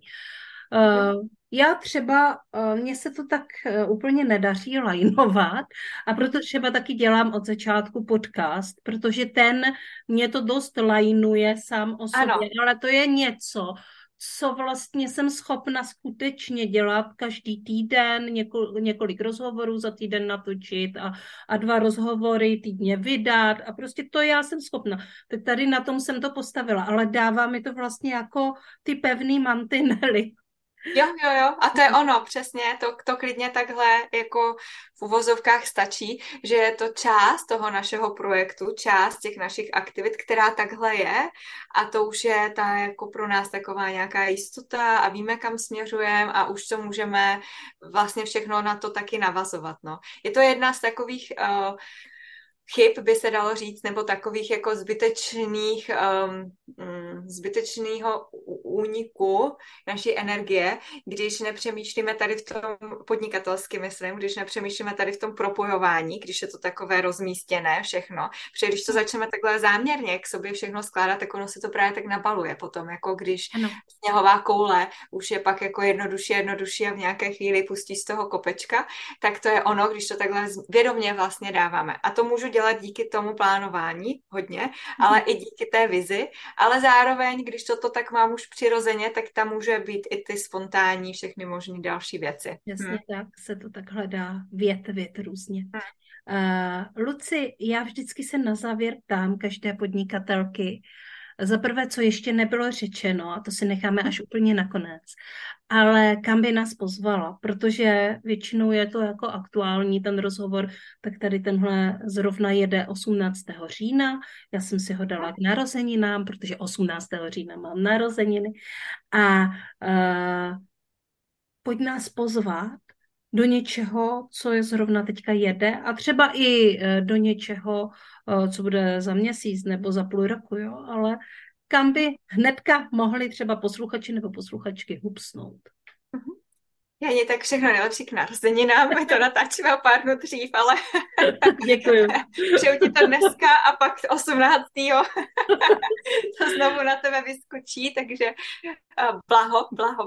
Já třeba, mně se to tak úplně nedaří lajnovat a proto třeba taky dělám od začátku podcast, protože ten mě to dost lajnuje sám o sobě, ale to je něco, co vlastně jsem schopna skutečně dělat každý týden, několik rozhovorů za týden natočit a 2 rozhovory týdně vydat a prostě to já jsem schopna. Tak tady na tom jsem to postavila, ale dává mi to vlastně jako ty pevný mantinely. Jo, a to je ono, přesně, to klidně takhle jako v uvozovkách stačí, že je to část toho našeho projektu, část těch našich aktivit, která takhle je a to už je ta jako pro nás taková nějaká jistota a víme, kam směřujeme a už to můžeme vlastně všechno na to taky navazovat, no. Je to jedna z takových chyb, by se dalo říct, nebo takových jako zbytečného úniku naší energie, když nepřemýšlíme tady v tom podnikatelským myslím, když nepřemýšlíme tady v tom propojování, když je to takové rozmístěné všechno, protože když to začneme takhle záměrně k sobě všechno skládat, tak ono se to právě tak nabaluje potom, jako když sněhová koule už je pak jako jednodušší a v nějaké chvíli pustíš z toho kopečka, tak to je ono, když to takhle vědomě vlastně dáváme. A to můžu dělat díky tomu plánování hodně, ale i díky té vizi, ale zároveň, když toto tak mám už přirozeně, tak tam může být i ty spontánní všechny možné další věci. Jasně, tak se to takhle dá větvit různě. Luci, já vždycky se na závěr ptám každé podnikatelky, za prvé, co ještě nebylo řečeno, a to si necháme až úplně nakonec, ale kam by nás pozvala, protože většinou je to jako aktuální ten rozhovor, tak tady tenhle zrovna jede 18. října, já jsem si ho dala k narozeninám, protože 18. října mám narozeniny a pojď nás pozvat do něčeho, co je zrovna teďka jede a třeba i do něčeho, co bude za měsíc nebo za půl roku, jo, ale kam by hnedka mohli třeba posluchači nebo posluchačky hupsnout. Janě, tak všechno nejlepší k narozeninám, my to natáčíme pár dnů dřív, ale děkuju. Přeju ti to dneska a pak 18. to znovu na tebe vyskočí, takže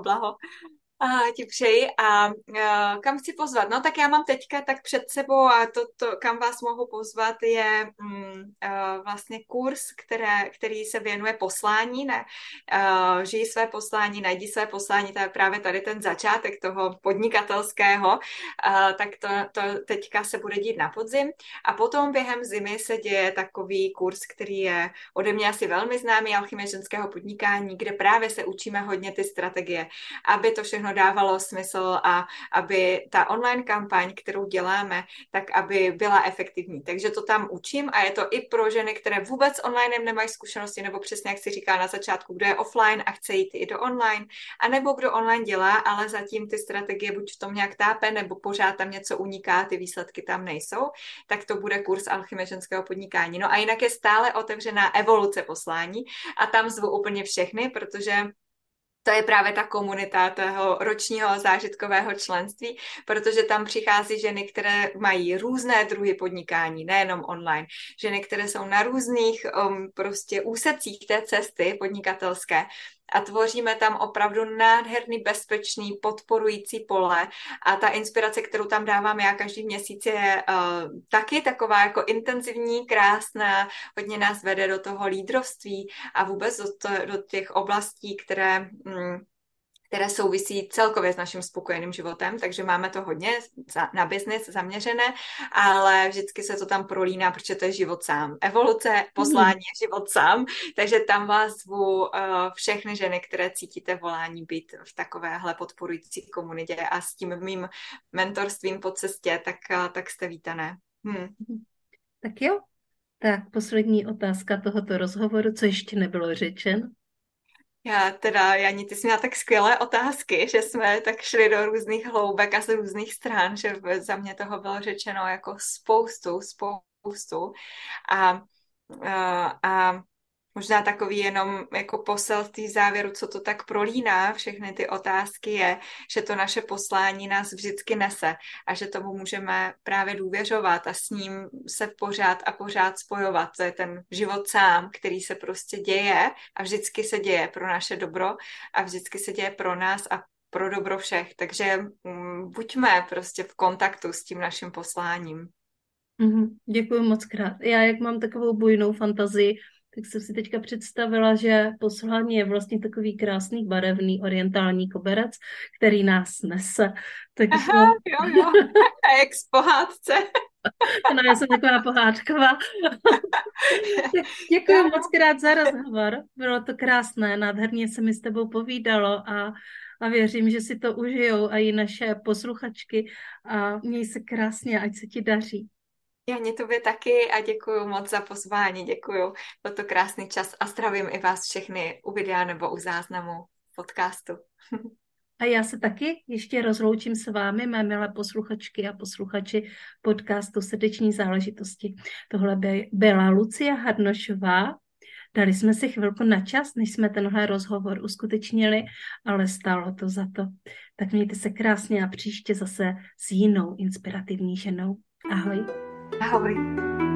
blaho. Ti přeji a kam chci pozvat? No tak já mám teďka tak před sebou a to kam vás mohu pozvat, je vlastně kurz, který se věnuje poslání, žij své poslání, najdi své poslání, to je právě tady ten začátek toho podnikatelského, tak to teďka se bude dít na podzim a potom během zimy se děje takový kurz, který je ode mě asi velmi známý, Alchymie ženského podnikání, kde právě se učíme hodně ty strategie, aby to všechno dávalo smysl a aby ta online kampaň, kterou děláme, tak aby byla efektivní. Takže to tam učím a je to i pro ženy, které vůbec online nemají zkušenosti, nebo přesně jak si říká na začátku, kdo je offline a chce jít i do online, anebo kdo online dělá, ale zatím ty strategie buď v tom nějak tápe, nebo pořád tam něco uniká, ty výsledky tam nejsou, tak to bude kurz Alchymie ženského podnikání. No a jinak je stále otevřená Evoluce poslání a tam zvu úplně všechny, protože to je právě ta komunita toho ročního zážitkového členství, protože tam přichází ženy, které mají různé druhy podnikání, nejenom online. Ženy, které jsou na různých prostě úsecích té cesty podnikatelské, a tvoříme tam opravdu nádherný, bezpečný, podporující pole a ta inspirace, kterou tam dávám já každý měsíc je taky taková jako intenzivní, krásná, hodně nás vede do toho lídrovství a vůbec do těch oblastí, které souvisí celkově s naším spokojeným životem, takže máme to hodně na biznis zaměřené, ale vždycky se to tam prolíná, protože to je život sám. Evoluce, poslání je život sám, takže tam vás zvu všechny ženy, které cítíte volání být v takovéhle podporující komunitě a s tím mým mentorstvím po cestě, tak jste vítané. Tak jo, tak poslední otázka tohoto rozhovoru, co ještě nebylo řečeno. Já teda, Jani, ty jsi měla tak skvělé otázky, že jsme tak šli do různých hloubek a z různých stran, že za mě toho bylo řečeno jako spoustu. A možná takový jenom jako poselství závěru, co to tak prolíná, všechny ty otázky je, že to naše poslání nás vždycky nese a že tomu můžeme právě důvěřovat a s ním se pořád spojovat. To je ten život sám, který se prostě děje a vždycky se děje pro naše dobro a vždycky se děje pro nás a pro dobro všech. Takže buďme prostě v kontaktu s tím naším posláním. Děkuji moc krát. Já jak mám takovou bujnou fantazii, tak jsem si teďka představila, že poslání je vlastně takový krásný, barevný, orientální koberec, který nás nese. Takže... Aha, jo, jak z pohádce. No, já jsem taková pohádková. Děkuji moc krát za rozhovor. Bylo to krásné, nádherně se mi s tebou povídalo a věřím, že si to užijou i naše posluchačky a měj se krásně, ať se ti daří. Janě, tobě taky a děkuju moc za pozvání, děkuju. Byl to krásný čas a zdravím i vás všechny u videa nebo u záznamu podcastu. A já se taky ještě rozloučím s vámi, mé milé posluchačky a posluchači podcastu Srdeční záležitosti. Tohle byla Lucie Harnošová. Dali jsme si chvilku na čas, než jsme tenhle rozhovor uskutečnili, ale stálo to za to. Tak mějte se krásně a příště zase s jinou inspirativní ženou. Ahoj. Ahoj.